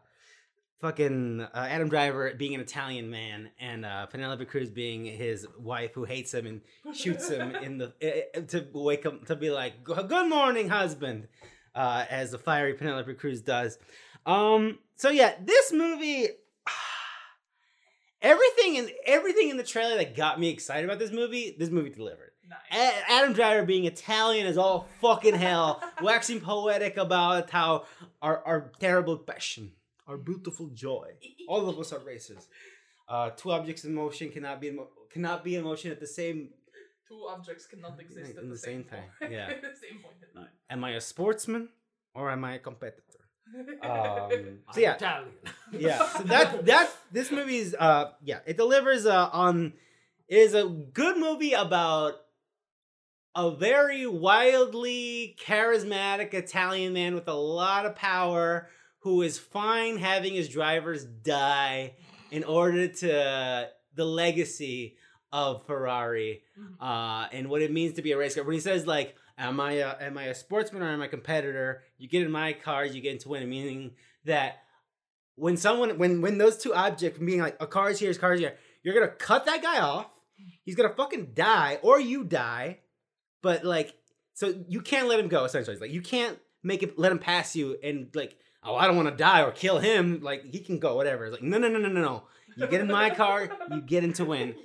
Adam Driver being an Italian man, and Penelope Cruz being his wife who hates him and shoots him in to wake up, to be like, good morning, husband, as the fiery Penelope Cruz does. This movie... Everything in the trailer that got me excited about this movie delivered. Nice. Adam Driver being Italian is all fucking hell, waxing poetic about how our terrible passion, our beautiful joy, all of us are racist. Two objects in motion cannot be in motion at the same. Two objects cannot exist at the same time. Yeah. At the same point in time. Am I a sportsman or am I a competitor? Italian. Yeah. So that's this movie is it delivers is a good movie about a very wildly charismatic Italian man with a lot of power who is fine having his drivers die in order to the legacy of Ferrari and what it means to be a race car. When he says like, Am I a sportsman or am I a competitor? You get in my cars, you get into winning. Meaning that when those two objects, being like a car's here, his car's here, you're gonna cut that guy off. He's gonna fucking die, or you die. But like, so you can't let him go. Essentially, it's like you can't let him pass you. And like, oh, I don't want to die or kill him. Like he can go, whatever. It's like no. You get in my car, you get in to win.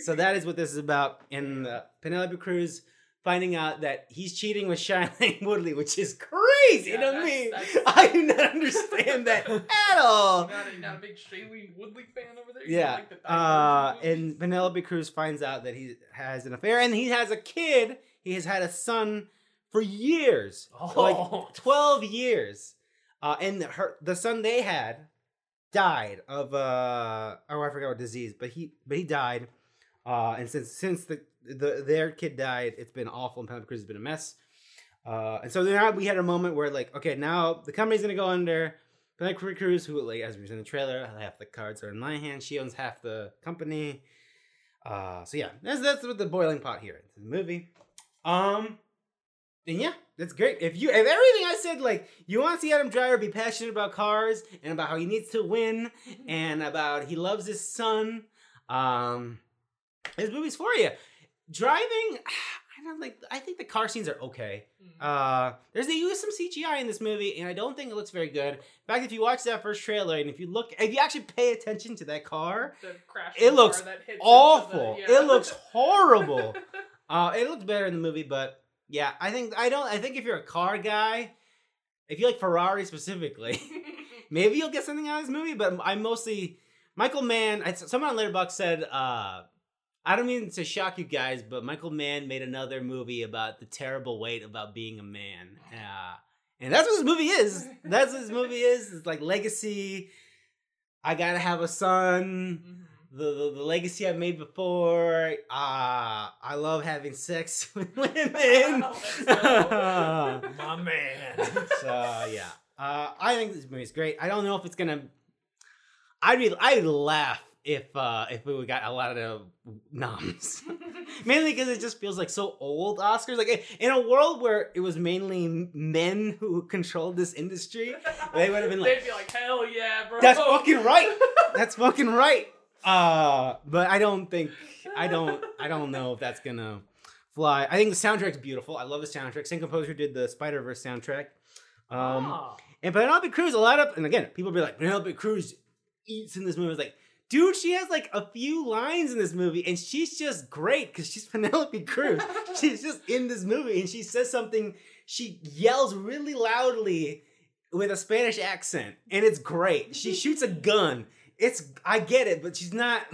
So that is what this is about. And Penelope Cruz finding out that he's cheating with Shailene Woodley, which is crazy to me. I do not understand that at all. Not a big Shailene Woodley fan over there? Yeah. Like and Penelope Cruz finds out that he has an affair, and he has a kid. He has had a son for years. Oh. Like 12 years. And the son they had died of, I forgot what disease, but he died. And since their kid died, it's been awful, and Penelope Cruz has been a mess. And so now we had a moment where, like, okay, now the company's gonna go under. Penélope Cruz, who, like, as we said in the trailer, half the cards are in my hand. She owns half the company. So yeah, that's the boiling pot here. It's a movie. And yeah, that's great. If everything I said, like, you want to see Adam Driver be passionate about cars and about how he needs to win and about he loves his son, this movie's for you. Driving, I don't like. I think the car scenes are okay. They use some CGI in this movie, and I don't think it looks very good. In fact, if you watch that first trailer and if you actually pay attention to that car, it looks awful. It looks horrible. It looked better in the movie, but. Yeah, I think if you're a car guy, if you like Ferrari specifically, maybe you'll get something out of this movie. But Michael Mann. Someone on Letterboxd said, I don't mean to shock you guys, but Michael Mann made another movie about the terrible weight about being a man, and that's what this movie is. That's what this movie is. It's like legacy. I gotta have a son. Mm-hmm. The legacy I've made before. I love having sex with women. Oh, my man. So yeah, I think this movie's great. I don't know if it's gonna. I'd laugh if we got a lot of noms, mainly because it just feels like so old Oscars. Like in a world where it was mainly men who controlled this industry, they would have been like, they'd be like, hell yeah, bro. That's fucking right. That's fucking right. But I don't know if that's gonna fly. I think the soundtrack's beautiful. I love the soundtrack. Same composer did the Spider-Verse soundtrack. And Penelope Cruz, and again, people be like, Penelope Cruz eats in this movie. I was like, dude, she has like a few lines in this movie and she's just great because she's Penelope Cruz. She's just in this movie and she says something, she yells really loudly with a Spanish accent and it's great. She shoots a gun. I get it, but she's not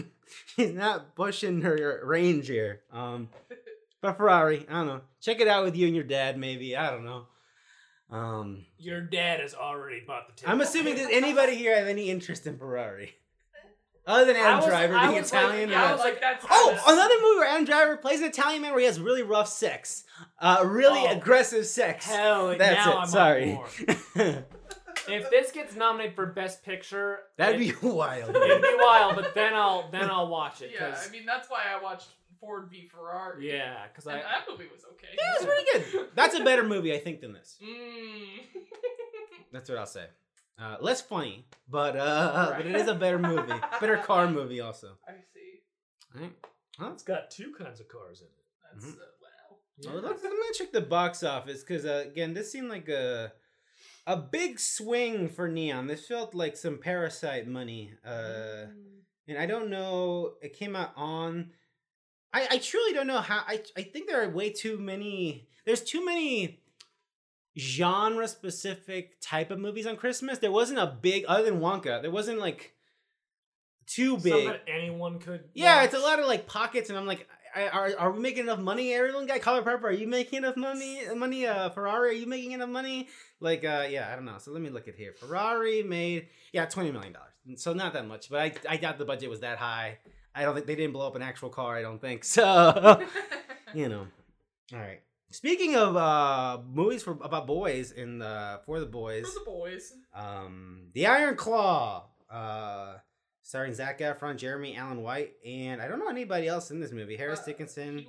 pushing her range here. But Ferrari, I don't know. Check it out with you and your dad, maybe. I don't know. Your dad has already bought the ticket. I'm assuming, does anybody here have any interest in Ferrari? Other than Adam Driver, the Italian man. Another movie where Adam Driver plays an Italian man where he has really rough sex. Aggressive sex. Hell, that's now it. I'm sorry. If this gets nominated for Best Picture, that'd be wild. It'd be wild, but then I'll watch it. Yeah, I mean that's why I watched Ford v Ferrari. Yeah, because that movie was okay. Yeah, it was pretty good. That's a better movie, I think, than this. That's what I'll say. Less funny, but it is a better movie, better car movie also. I see. All right. Huh? It's got two kinds of cars in it. That's wow. Yeah. Well, I'm gonna check the box office because again, this seemed like a big swing for Neon. This felt like some Parasite money. And I don't know. It came out on... I truly don't know how... I think there are way too many... There's too many genre-specific type of movies on Christmas. There wasn't a big... Other than Wonka, there wasn't like too big. Something that anyone could... Yeah, watch. It's a lot of like pockets. And I'm like, are we making enough money? Everyone got Color Purple. Are you making enough money? Ferrari, are you making enough money? Like, I don't know. So let me look at here. Ferrari made, $20 million. So not that much, but I doubt the budget was that high. I don't think they didn't blow up an actual car. I don't think so. You know. All right. Speaking of movies about boys and for the boys. For the boys. The Iron Claw, starring Zac Efron, Jeremy Allen White, and I don't know anybody else in this movie. Harris Dickinson.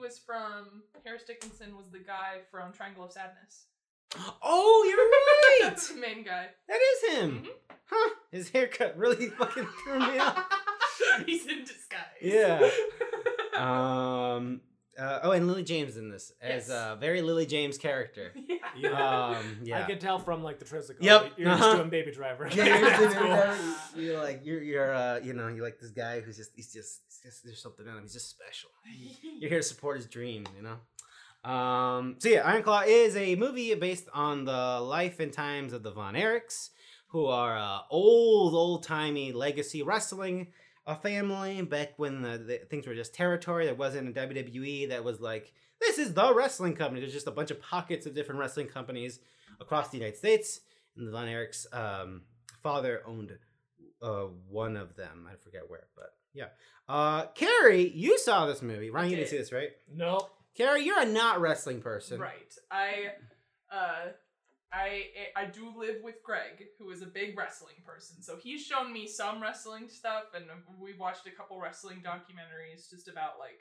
Harris Dickinson was the guy from Triangle of Sadness. Oh, you're right. That's the main guy. That is him. Mm-hmm. Huh. His haircut really fucking threw me off. He's in disguise. Yeah. And Lily James in this as a very Lily James character. Yeah. I could tell from like the Trisco. Yep. You're just doing Baby Driver. Yeah, you're like you like this guy who's just there's something in him. He's just special. You're here to support his dream, you know? Iron Claw is a movie based on the life and times of the Von Erichs, who are old-timey legacy wrestling a family back when the things were just territory. There wasn't a WWE that was like, this is the wrestling company. There's just a bunch of pockets of different wrestling companies across the United States, and the Von Erichs' father owned one of them. I forget where, but yeah. Carrie, you saw this movie. Ryan, you didn't see this, right? No. Carrie, you're a not wrestling person. Right. I I do live with Greg, who is a big wrestling person. So he's shown me some wrestling stuff, and we've watched a couple wrestling documentaries just about, like,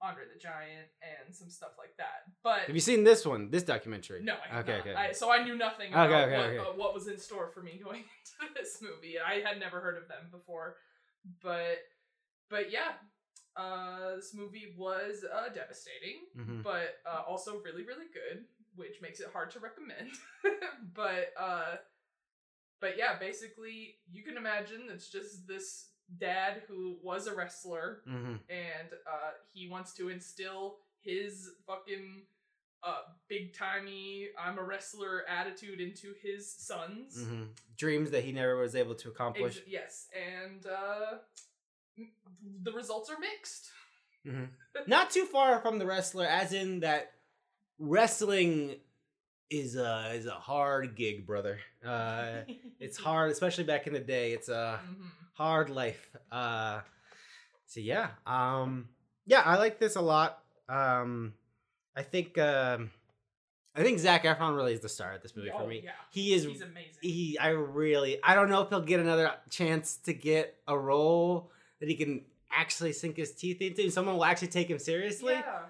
Andre the Giant and some stuff like that. But have you seen this one? This documentary? No, I have not. Okay. So I knew nothing about what was in store for me going into this movie. I had never heard of them before, but yeah, this movie was devastating, but also really, really good, which makes it hard to recommend. But yeah, basically, you can imagine it's just this dad who was a wrestler, and he wants to instill his fucking big-timey, I'm a wrestler attitude into his sons. Dreams that he never was able to accomplish. Yes, and the results are mixed. Not too far from The Wrestler, as in that wrestling is a hard gig, brother. It's hard, especially back in the day. It's a hard life. So yeah, I like this a lot. I think Zac Efron really is the star of this movie for me. Yeah. He's amazing. I don't know if he'll get another chance to get a role that he can actually sink his teeth into, and someone will actually take him seriously. Yeah.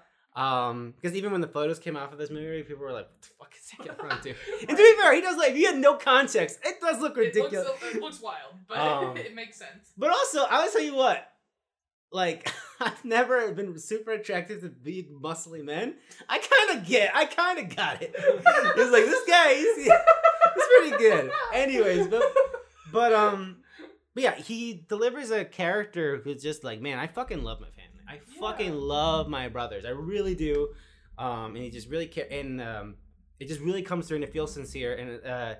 Because even when the photos came out of this movie, people were like, what the fuck is Zac Efron doing? And to be fair, he does, like, if you had no context, it does look ridiculous. It looks wild, but it makes sense. But also, I will tell you what, like, I've never been super attracted to big, muscly men. I kind of got it. It's like, this guy, he's pretty good. Anyways, but yeah, he delivers a character who's just like, man, I fucking love my family. I fucking love my brothers. I really do. And he just really cares. And it just really comes through and it feels sincere. And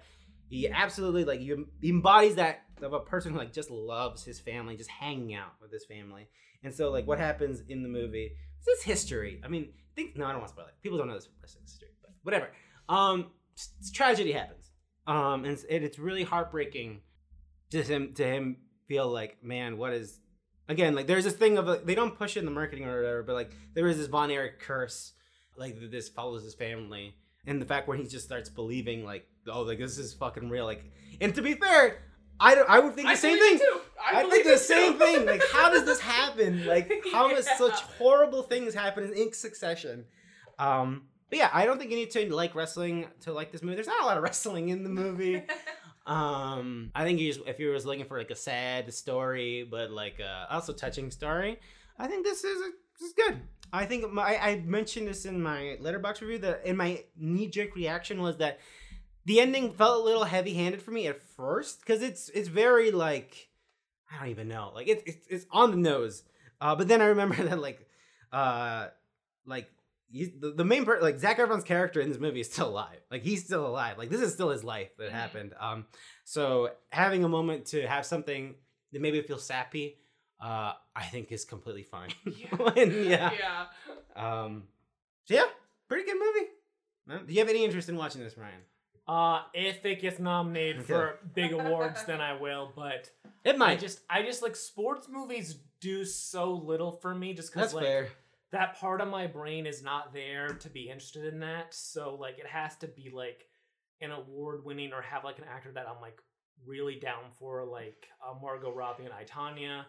he absolutely, like, he embodies that of a person who, like, just loves his family, just hanging out with his family. And so, like, what happens in the movie? This is history. I mean, I don't want to spoil it. People don't know this history, but whatever. Tragedy happens. And it's really heartbreaking to him feel like, man, what is... Again, like, there's this thing of, like, they don't push it in the marketing or whatever, but, like, there is this Von Erich curse, like, that this follows his family. And the fact where he just starts believing, like, oh, like, this is fucking real. Like, and to be fair, I would think the same thing. I think the same thing. Like, how does this happen? Like, how does such horrible things happen in succession? But yeah, I don't think you need to like wrestling to like this movie. There's not a lot of wrestling in the movie. I think if you were looking for, like, a sad story, but, like, also touching story, I think this is good. I think I mentioned this in my Letterboxd review, and my knee-jerk reaction was that the ending felt a little heavy-handed for me at first, because it's very, like, I don't even know. Like, it's on the nose. But then I remember that, the main part, like, Zac Efron's character in this movie is still alive. Like, he's still alive. Like, this is still his life that happened. So having a moment to have something that maybe feels sappy, I think is completely fine. Yeah. Yeah. So yeah, pretty good movie. Do you have any interest in watching this, Ryan? If it gets nominated for big awards, then I will. But it might. I just like, sports movies do so little for me, just because, like. Fair. That part of my brain is not there to be interested in that. So, like, it has to be, like, an award-winning or have, like, an actor that I'm, like, really down for, like Margot Robbie and I, Tanya.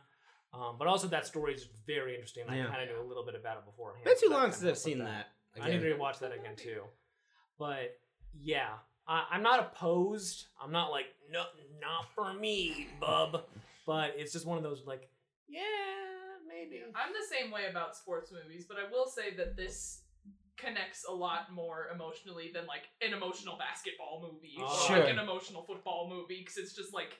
But also that story is very interesting. Yeah. I kind of knew a little bit about it beforehand. It's been too long since I've seen that. I need to rewatch that again, too. But, yeah. I'm not opposed. I'm not like, no, not for me, bub. But it's just one of those, like, yeah. Maybe. I'm the same way about sports movies, but I will say that this connects a lot more emotionally than, like, an emotional basketball movie or like an emotional football movie, because it's just like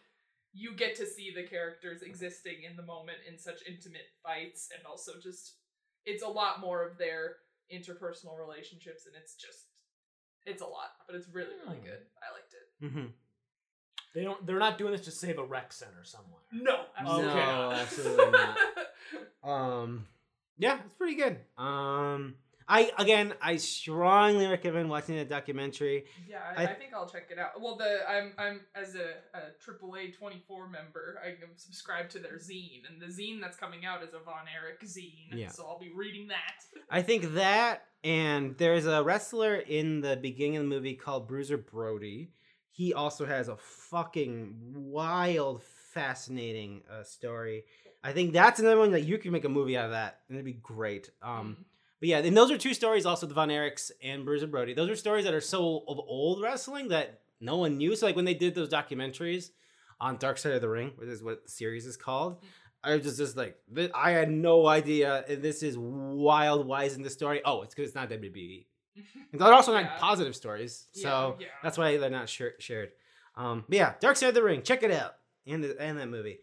you get to see the characters existing in the moment in such intimate fights, and also just it's a lot more of their interpersonal relationships, and it's a lot, but it's really, really good. I liked it. They're not doing this to save a rec center somewhere. No, absolutely not. Yeah, it's pretty good. I strongly recommend watching the documentary. Yeah, I think I'll check it out. Well, I'm as a AAA 24 member, I am subscribed to their zine, and the zine that's coming out is a Von Erich zine, yeah. So I'll be reading that. I think that, and there's a wrestler in the beginning of the movie called Bruiser Brody. He also has a fucking wild, fascinating story. I think that's another one that you could make a movie out of that, and it'd be great. But yeah, and those are two stories also, the Von Erichs and Bruiser Brody. Those are stories that are so of old wrestling that no one knew. So like when they did those documentaries on Dark Side of the Ring, which is what the series is called, I was just like, I had no idea. This is wild. Why isn't this story? Oh, it's because it's not WWE. And they're also not positive stories. So that's why they're not shared. But yeah, Dark Side of the Ring. Check it out. And that movie.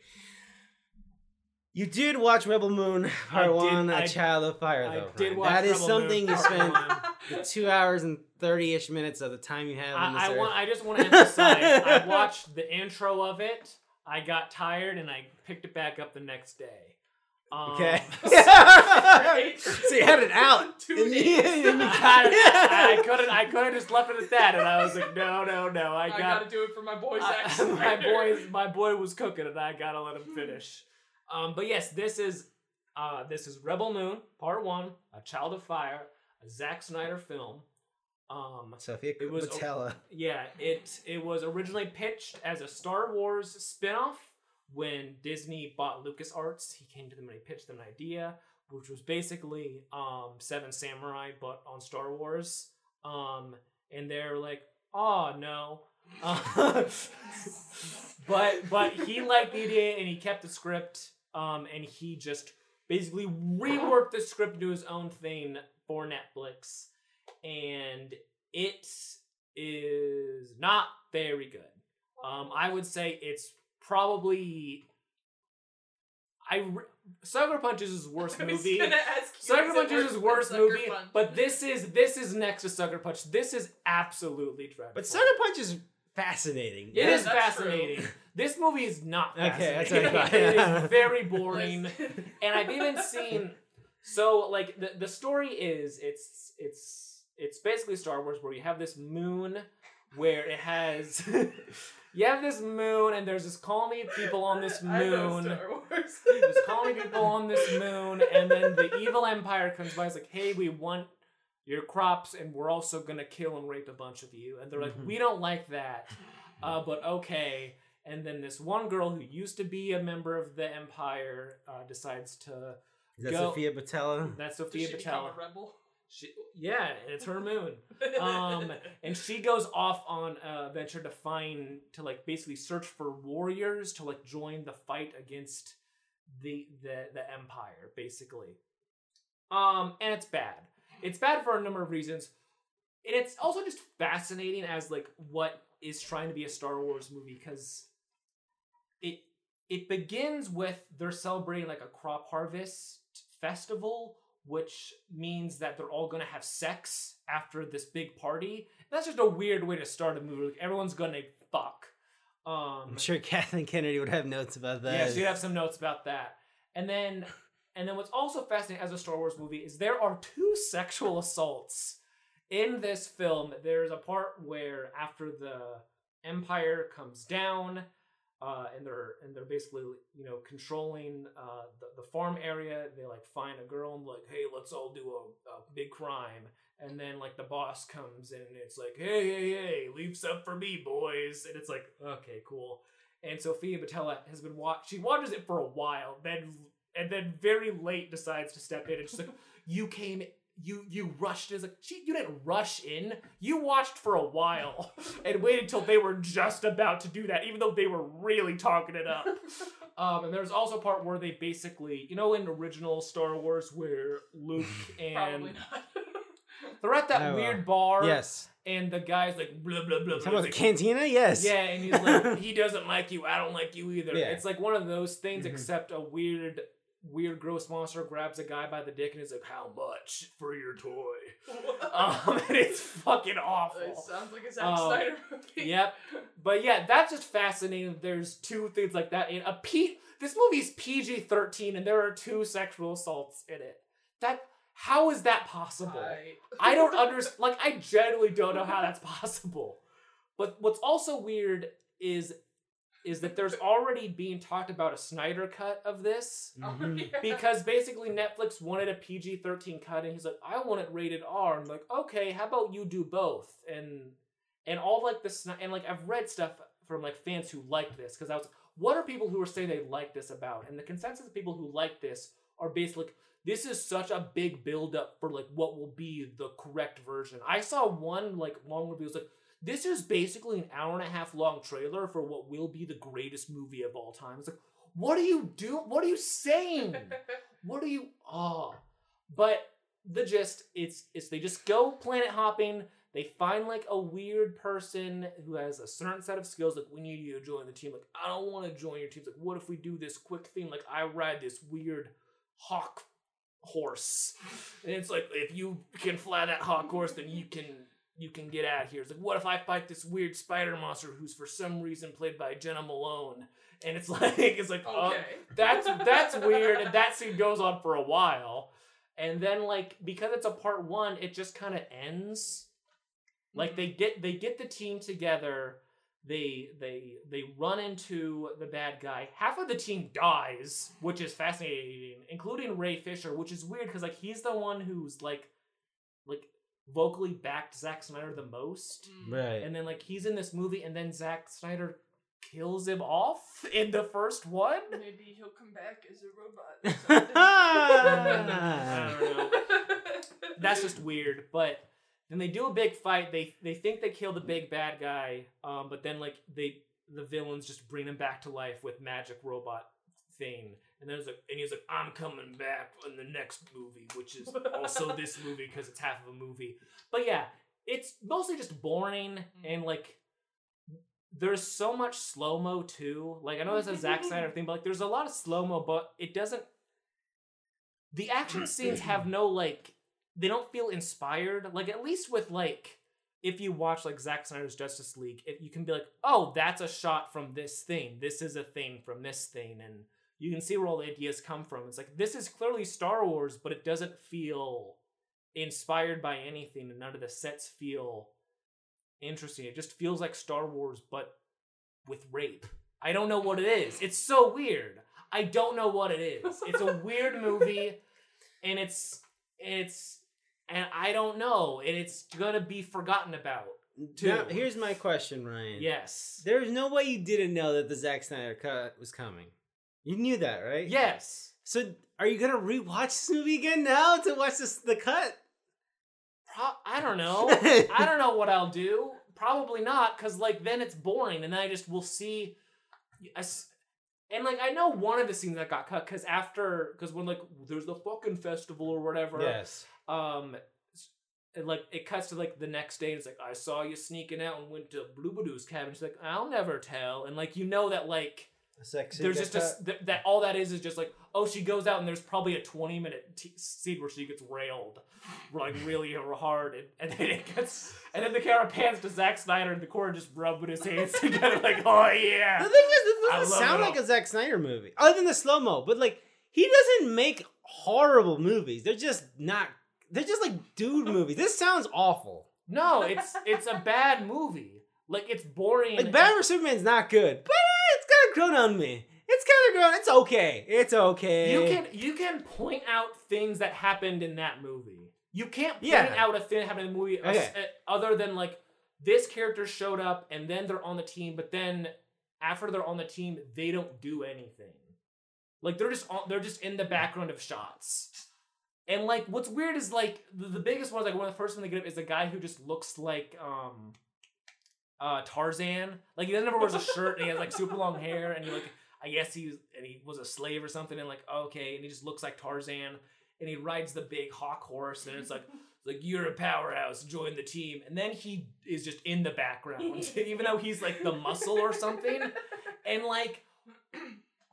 You did watch Rebel Moon Part 1, A Child of Fire, though. I did watch Rebel Moon. You spent 2 hours and 30-ish minutes of the time you have on this earth. I just want to emphasize, I watched the intro of it, I got tired, and I picked it back up the next day. Okay. So you had it out. 2 days. I could have just left it at that, and I was like, no. I got to do it for my boy, Zack Snyder. My boy was cooking, and I got to let him finish. But yes, this is Rebel Moon Part 1, A Child of Fire, a Zack Snyder film. Sofia Boutella. It was originally pitched as a Star Wars spin-off when Disney bought LucasArts. He came to them and he pitched them an idea, which was basically Seven Samurai but on Star Wars. And they're like, "Oh no." But he liked the idea and he kept the script, and he just basically reworked the script into his own thing for Netflix, and it is not very good. I would say it's probably Sucker Punch is his worst movie. Sucker Punch is his worst movie, but this is next to Sucker Punch. This is absolutely dreadful. But Sucker Punch is fascinating. Yeah, it is fascinating. True. This movie is not fascinating. Okay, that's it is very boring. And I've even seen the story is it's basically Star Wars where you have this moon where it has you have this moon and there's this colony of people on this moon. I love Star Wars. There's colony of people on this moon, and then the evil empire comes by and is like, "Hey, we want your crops, and we're also gonna kill and rape a bunch of you." And they're like, "We don't like that, but okay." And then this one girl who used to be a member of the empire decides to go. Sofia Boutella. That's Sofia Boutella. Does she become a rebel? It's her moon. And she goes off on a venture to basically search for warriors to like join the fight against the empire, basically. And it's bad. It's bad for a number of reasons. And it's also just fascinating as like what is trying to be a Star Wars movie, because it begins with they're celebrating like a crop harvest festival, which means that they're all going to have sex after this big party. And that's just a weird way to start a movie. Like everyone's going to fuck. I'm sure Kathleen Kennedy would have notes about that. Yeah, she'd have some notes about that. And then what's also fascinating as a Star Wars movie is there are two sexual assaults in this film. There's a part where after the Empire comes down, and they're basically, you know, controlling the farm area, they like find a girl and like, "Hey, let's all do a big crime." And then like the boss comes in and it's like, hey, "Leaps up for me, boys." And it's like, okay, cool. And Sofia Boutella has been she watches it for a while, then very late decides to step in and she's like, you rushed in. It's like, you didn't rush in. You watched for a while and waited until they were just about to do that, even though they were really talking it up. And there's also a part where they basically, you know, in original Star Wars where Luke and they're at that weird bar. Yes. And the guy's like, "Blah, blah, blah." Talking about the cantina? Yes. Yeah, and he's like, "He doesn't like you. I don't like you either." Yeah. It's like one of those things, except a weird gross monster grabs a guy by the dick and is like, "How much for your toy?" And it's fucking awful. It sounds like a Zack Snyder movie. Yep. But yeah, that's just fascinating. There's two things like that. In this movie's PG-13 and there are two sexual assaults in it. That How is that possible? I don't understand. Like, I genuinely don't know how that's possible. But what's also weird is that there's already being talked about a Snyder cut of this. Mm-hmm. Oh, yeah. Because basically Netflix wanted a PG-13 cut, and he's like, I want it rated R. I'm like, okay, how about you do both? And all like this, and like I've read stuff from like fans who liked this, because I was like, what are people who are saying they like this about? And the consensus of people who like this are basically like, this is such a big buildup for like what will be the correct version. I saw one like long review was like, this is basically an hour and a half long trailer for what will be the greatest movie of all time. It's like, what are you doing? What are you saying? What are you? Oh, but the gist it's they just go planet hopping. They find like a weird person who has a certain set of skills. Like, we need you to join the team. Like, I don't want to join your team. Like, what if we do this quick thing? Like, I ride this weird hawk horse, and it's like, if you can fly that hawk horse, then you can get out of here. It's like, what if I fight this weird spider monster who's for some reason played by Jenna Malone? And it's like, okay. Oh, that's weird. And that scene goes on for a while. And then like, because it's a part one, it just kind of ends. Like, they get the team together. They run into the bad guy. Half of the team dies, which is fascinating, including Ray Fisher, which is weird because like he's the one who's like vocally backed Zack Snyder the most. Right. And then like he's in this movie, and then Zack Snyder kills him off in the first one. Maybe he'll come back as a robot. I don't know. That's just weird, but. Then they do a big fight. They think they kill the big bad guy, but then like the villains just bring him back to life with magic robot thing. And then it's like, and he's like, I'm coming back in the next movie, which is also this movie because it's half of a movie. But yeah, it's mostly just boring, and like there's so much slow mo too. Like, I know that's a Zack Snyder thing, but like there's a lot of slow mo, but it doesn't. The action scenes have no like. They don't feel inspired. Like, at least with, like, if you watch, like, Zack Snyder's Justice League, you can be like, oh, that's a shot from this thing. This is a thing from this thing. And you can see where all the ideas come from. It's like, this is clearly Star Wars, but it doesn't feel inspired by anything. And none of the sets feel interesting. It just feels like Star Wars, but with rape. I don't know what it is. It's so weird. I don't know what it is. It's a weird movie. And it's... And I don't know. And it's going to be forgotten about, too. Now, here's my question, Ryan. Yes. There's no way you didn't know that the Zack Snyder cut was coming. You knew that, right? Yes. So are you going to rewatch this movie again now to watch the cut? I don't know. I don't know what I'll do. Probably not, because like then it's boring. And then I just will see... And, like, I know one of the scenes that got cut, because when, like, there's the fucking festival or whatever. Yes. And, like, it cuts to, like, the next day, and it's like, I saw you sneaking out and went to Bloobadoo's cabin. She's like, I'll never tell. And, like, you know that, like, there's just that all that is just, like, oh, she goes out, and there's probably a 20-minute scene where she gets railed, like, really hard. And then it gets, and then the camera pans to Zack Snyder, and the corner just rubbing his hands together, like, oh, yeah. The thing is, doesn't sound like a Zack Snyder movie, other than the slow mo. But like, he doesn't make horrible movies. They're just like dude movies. This sounds awful. No, it's a bad movie. Like, it's boring. Like, Batman vs Superman's not good, but it's kind of grown on me. It's okay. It's okay. You can point out things that happened in that movie. You can't point out a thing that happened in the movie other than like this character showed up and then they're on the team, but then. After they're on the team, they don't do anything. Like, they're just in the background of shots. And, like, what's weird is, like, the biggest one is, like, one of the first ones they get up is a guy who just looks like, Tarzan. Like, he never wears a shirt, and he has, like, super long hair, and he, like, I guess he was a slave or something, and, like, okay, and he just looks like Tarzan, and he rides the big hawk horse, and it's, like... Like, you're a powerhouse, join the team. And then he is just in the background, even though he's, like, the muscle or something. And, like,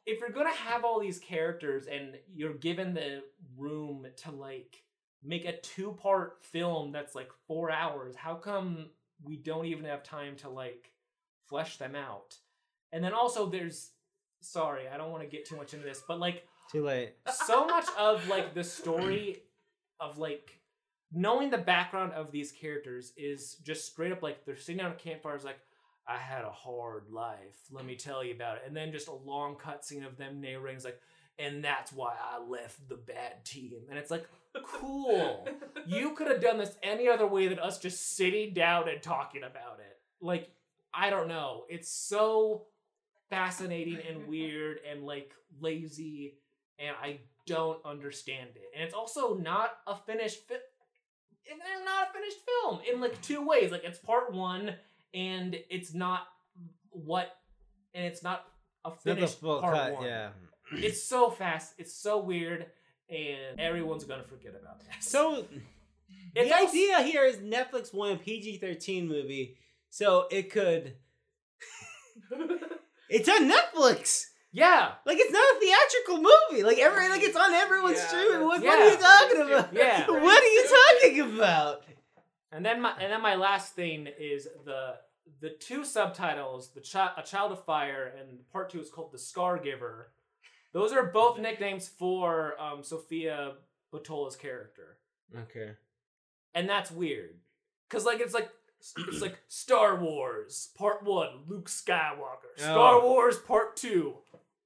if you're going to have all these characters and you're given the room to, like, make a 2-part film that's, like, 4 hours, how come we don't even have time to, like, flesh them out? And then also there's... Sorry, I don't want to get too much into this, but, like... Too late. So much of, like, the story... of like knowing the background of these characters is just straight up like they're sitting down at campfires like, I had a hard life. Let me tell you about it. And then just a long cutscene of them narrating is like, and that's why I left the bad team. And it's like, cool. You could have done this any other way than us just sitting down and talking about it. Like, I don't know. It's so fascinating and weird and like lazy. And I don't understand it. And it's also not a finished film. It's not a finished film in like two ways. Like it's part one and it's not a finished part one. Yeah. It's so fast. It's so weird. And everyone's going to forget about it. So the idea here is Netflix wanted a PG-13 movie. So it could... It's on Netflix! Yeah. Like, it's not a theatrical movie. Like, it's on everyone's streaming. What are you talking about? Yeah. What are you talking about? And then my last thing is the two subtitles, A Child of Fire, and part two is called The Scar Giver. Those are both nicknames for Sofia Boutella's character. Okay. And that's weird. Because, like, it's like Star Wars Part 1, Luke Skywalker. Star Wars Part 2,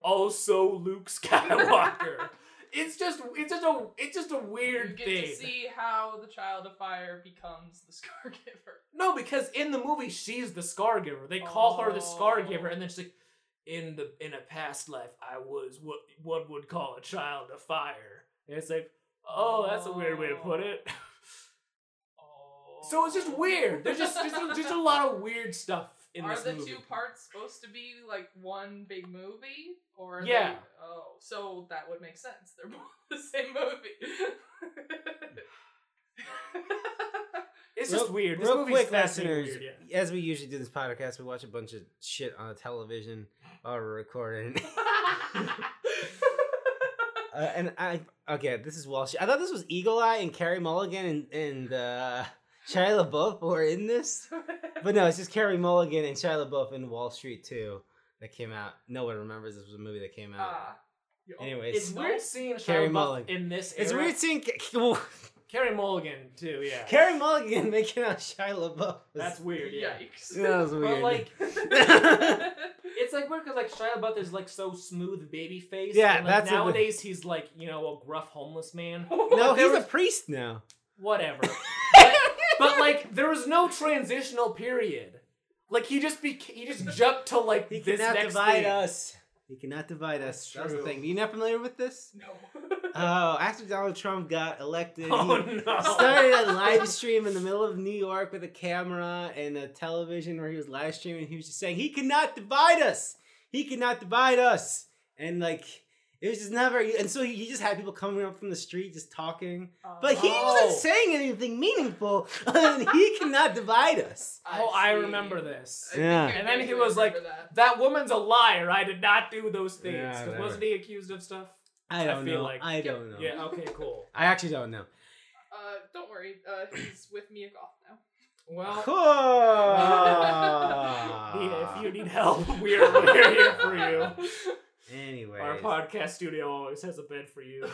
also Luke Skywalker. It's just a weird thing. You get to see how the Child of Fire becomes the Scar Giver. No, because in the movie she's the Scar Giver. They call her the Scar Giver, and then she's like, in a past life I was what one would call a Child of Fire. And it's like, oh, that's a weird way to put it. So it's just weird. There's just a lot of weird stuff in this movie. Are the two parts supposed to be like one big movie? Or yeah. So that would make sense. They're both the same movie. It's just weird. Real quick, listeners, weird, yeah. As we usually do this podcast, we watch a bunch of shit on the television while we're recording. This is Welsh. I thought this was Eagle Eye and Carey Mulligan and Shia LaBeouf were in this. But no, it's just Carey Mulligan and Shia LaBeouf in Wall Street 2 that came out. No one remembers this was a movie that came out. Anyways. It's weird seeing Shia LaBeouf in this era. It's weird seeing... Carey Mulligan, too, yeah. Carey Mulligan making out Shia LaBeouf. That's weird, yeah. Yikes. That was weird. But, like... It's, like, weird because, like, Shia LaBeouf is, like, so smooth baby face. Yeah, and, like, that's... Nowadays, he's, like, you know, a gruff homeless man. No, he's a priest now. Whatever. But like there was no transitional period. Like he just jumped to like this next thing. He cannot divide us. He cannot divide us. That's the thing. Are you not familiar with this? No. After Donald Trump got elected, he started a live stream in the middle of New York with a camera and a television where he was live streaming. He was just saying, "He cannot divide us. He cannot divide us." And like. It was just never, and so you just had people coming up from the street just talking, but he wasn't saying anything meaningful. He cannot divide us. I remember this. Yeah. And then he was like, "That woman's a liar. I did not do those things." Yeah, wasn't he accused of stuff? I don't know. Like, I don't know. Yeah. Okay. Cool. I actually don't know. Don't worry. He's with Mia Goth now. Well, if you need help, we're here for you. Anyway, our podcast studio always has a bed for you.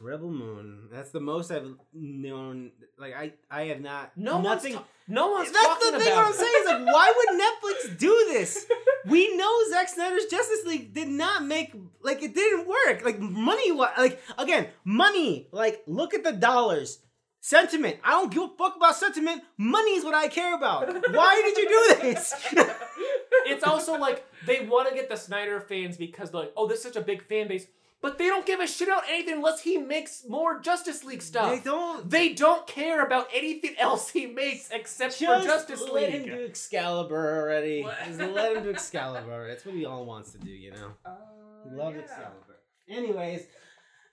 Rebel Moon. That's the most I've known. Like I have not. No one's talking about. That's the thing I'm saying. Is like, why would Netflix do this? We know Zack Snyder's Justice League did not make. Like it didn't work. Like money. Like again, money. Like look at the dollars. Sentiment. I don't give a fuck about sentiment. Money is what I care about. Why did you do this? It's also like they want to get the Snyder fans because they're like, oh, this is such a big fan base, but they don't give a shit about anything unless he makes more Justice League stuff. They don't care about anything else he makes except for Justice League. Let him do Excalibur already. Just let him do Excalibur. That's what he all wants to do, you know. Love Excalibur. Anyways,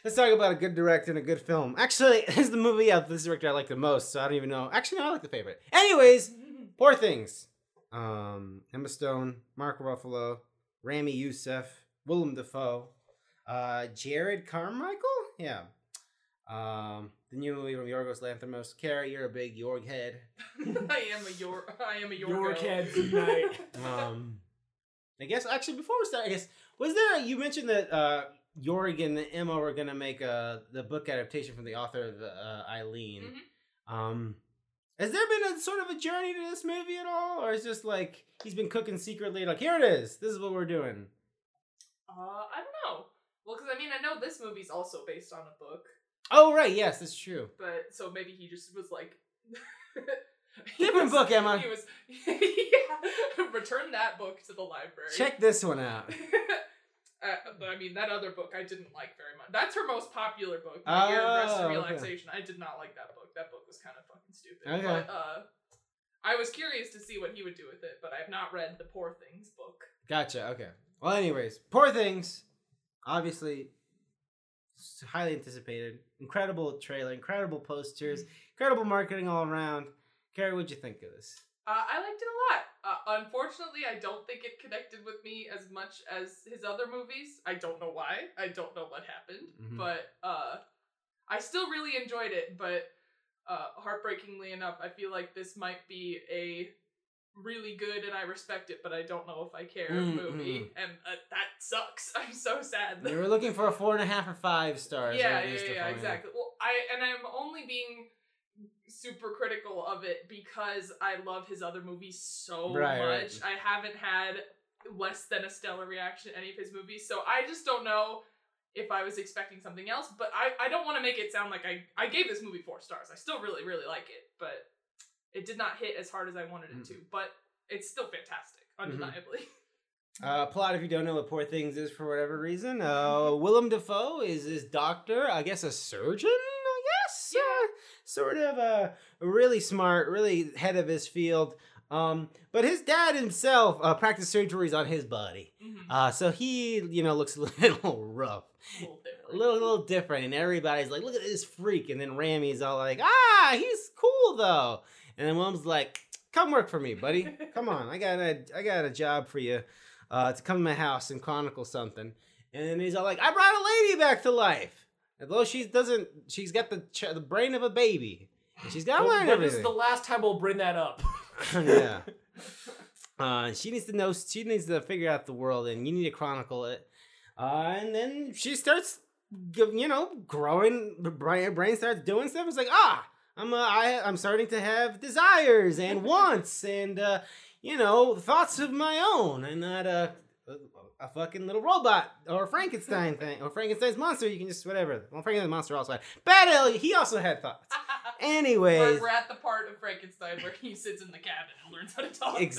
let's talk about a good director and a good film. Actually, this is the movie of this director I like the most, so I don't even know. Actually, no, I like The Favorite. Anyways, Poor Things. Emma Stone, Mark Ruffalo, Rami Youssef, Willem Dafoe, Jared Carmichael? Yeah. The new movie from Yorgos Lanthimos. Carrie, you're a big Yorg head. I am a Yorg head tonight. I guess, actually, before we start, was there, you mentioned that Jorgen and Emma were going to make the book adaptation from the author of Eileen. Mm-hmm. Has there been a sort of a journey to this movie at all? Or is just like he's been cooking secretly, like, here it is. This is what we're doing. I don't know. Well, because I mean, I know this movie's also based on a book. Oh, right. Yes, that's true. But so maybe he just was like... Different book, Emma. He was, yeah, return that book to the library. Check this one out. But I mean, that other book I didn't like very much. That's her most popular book, My Year of Rest and Relaxation. Okay. I did not like that book. That book was kind of fucking stupid. Okay. But I was curious to see what he would do with it, but I have not read the Poor Things book. Gotcha, okay. Well, anyways, Poor Things, obviously, highly anticipated. Incredible trailer, incredible posters, incredible marketing all around. Carrie, what'd you think of this? I liked it a lot. Unfortunately, I don't think it connected with me as much as his other movies. I don't know why. I don't know what happened. Mm-hmm. But I still really enjoyed it. But heartbreakingly enough, I feel like this might be a really good and I respect it, but I don't know if I care movie. And that sucks. I'm so sad. They were looking for a 4.5 or 5 stars. Yeah, exactly. Well, I'm only being... super critical of it because I love his other movies so much. I haven't had less than a stellar reaction to any of his movies, so I just don't know if I was expecting something else, but I don't want to make it sound like I gave this movie 4 stars. I still really, really like it, but it did not hit as hard as I wanted it to, but it's still fantastic, undeniably. Plot, if you don't know what Poor Things is for whatever reason, Willem Dafoe is his doctor, I guess a surgeon? Sort of really smart, really head of his field. But his dad himself practiced surgeries on his body. So he, looks a little rough. A little different. And everybody's like, look at this freak. And then Rami's all like, he's cool though. And then Willem's like, come work for me, buddy. Come on, I got a job for you to come to my house and chronicle something. And then he's all like, I brought a lady back to life. Although she's got the brain of a baby. She's got to learn everything. This is the last time we'll bring that up. Yeah. She needs to know, she needs to figure out the world, and you need to chronicle it. And then she starts, growing, her brain starts doing stuff. It's like, I'm starting to have desires and wants and, thoughts of my own. I'm not a fucking little robot or Frankenstein thing or Frankenstein's monster. You can just whatever. Well, Frankenstein's monster also had bad Elliot. He also had thoughts. Anyways, we're at the part of Frankenstein where he sits in the cabin and learns how to talk.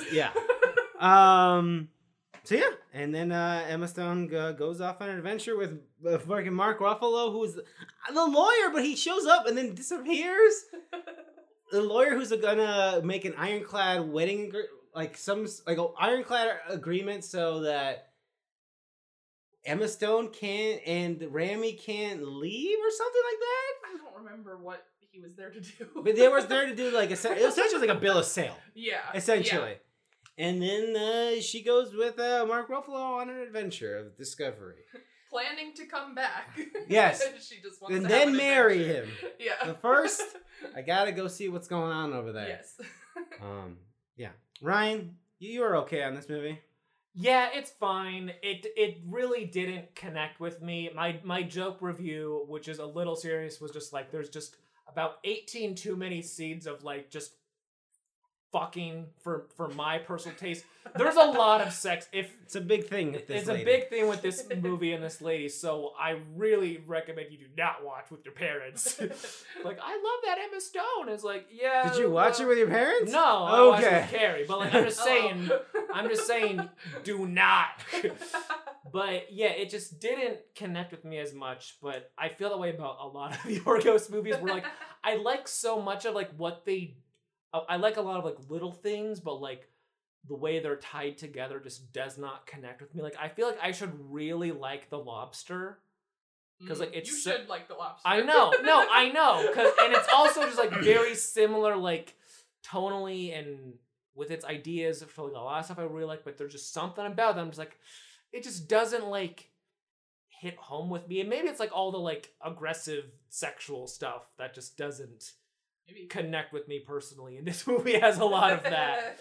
So yeah, and then Emma Stone goes off on an adventure with fucking Mark Ruffalo, who's the lawyer, but he shows up and then disappears. The lawyer who's gonna make an ironclad wedding, an ironclad agreement, so that Emma Stone can't and Rami can't leave or something like that? I don't remember what he was there to do. But they were there to do essentially like a bill of sale. Yeah. Essentially. Yeah. And then she goes with Mark Ruffalo on an adventure of discovery. Planning to come back. Yes. She just wants and to then marry him. Yeah. But first, I gotta go see what's going on over there. Yes. Yeah. Ryan, you were okay on this movie. Yeah, it's fine. It really didn't connect with me. My joke review, which is a little serious, was just like, there's just about 18 too many seeds of like just fucking for my personal taste. There's a lot of sex. It's a big thing with this lady. It's a big thing with this movie and this lady, so I really recommend you do not watch with your parents. Like, I love that Emma Stone. It's like, yeah. Did you watch it with your parents? No, I watched it with Carrie, but like, I'm just saying, do not. But yeah, it just didn't connect with me as much, but I feel that way about a lot of the Yorgos movies where like, I like so much of like what they I like a lot of like little things, but like the way they're tied together just does not connect with me. Like, I feel like I should really like The Lobster because like it's should like The Lobster. I know, and it's also just like very similar, like tonally and with its ideas for like a lot of stuff I really like, but there's just something about them just like it just doesn't like hit home with me. And maybe it's like all the like aggressive sexual stuff that just doesn't. Maybe. Connect with me personally, and this movie has a lot of that.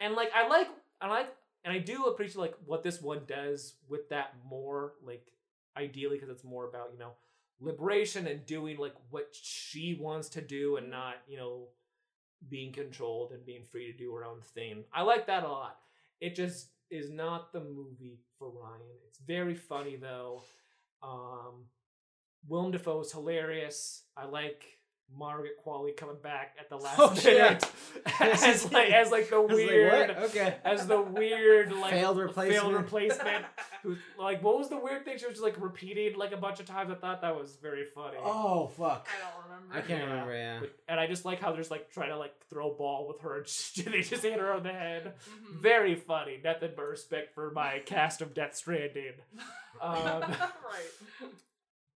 And like I do appreciate like what this one does with that more. Like ideally, because it's more about, you know, liberation and doing like what she wants to do and not, you know, being controlled and being free to do her own thing. I like that a lot. It just is not the movie for Ryan. It's very funny though. Willem Dafoe is hilarious. I like Margaret Qualley coming back at the last minute as the weird failed replacement. Who, like, what was the weird thing she was just like repeating like a bunch of times? I thought that was very funny. Oh fuck! I don't remember. I can't remember. Yeah, and I just like how there's like trying to like throw ball with her. And they just hit her on the head. Mm-hmm. Very funny. Nothing but respect for my cast of Death Stranding. Right.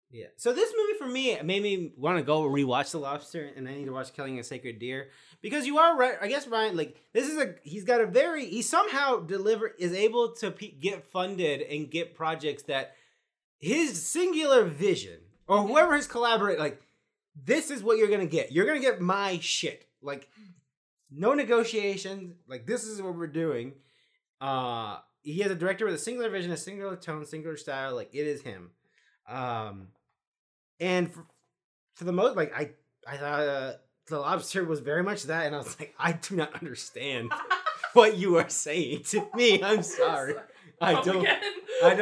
Yeah. So this movie for me made me want to go rewatch The Lobster, and I need to watch Killing a Sacred Deer, because you are right. I guess Ryan, like, this is he somehow is able to get funded and get projects that his singular vision or whoever his collaborator, like, this is what you're going to get. You're going to get my shit. Like, no negotiations. Like, this is what we're doing. He has a director with a singular vision, a singular tone, singular style. Like, it is him. And for the most, like, I thought The Lobster was very much that, and I was like, I do not understand what you are saying to me. I'm sorry. I don't get it. And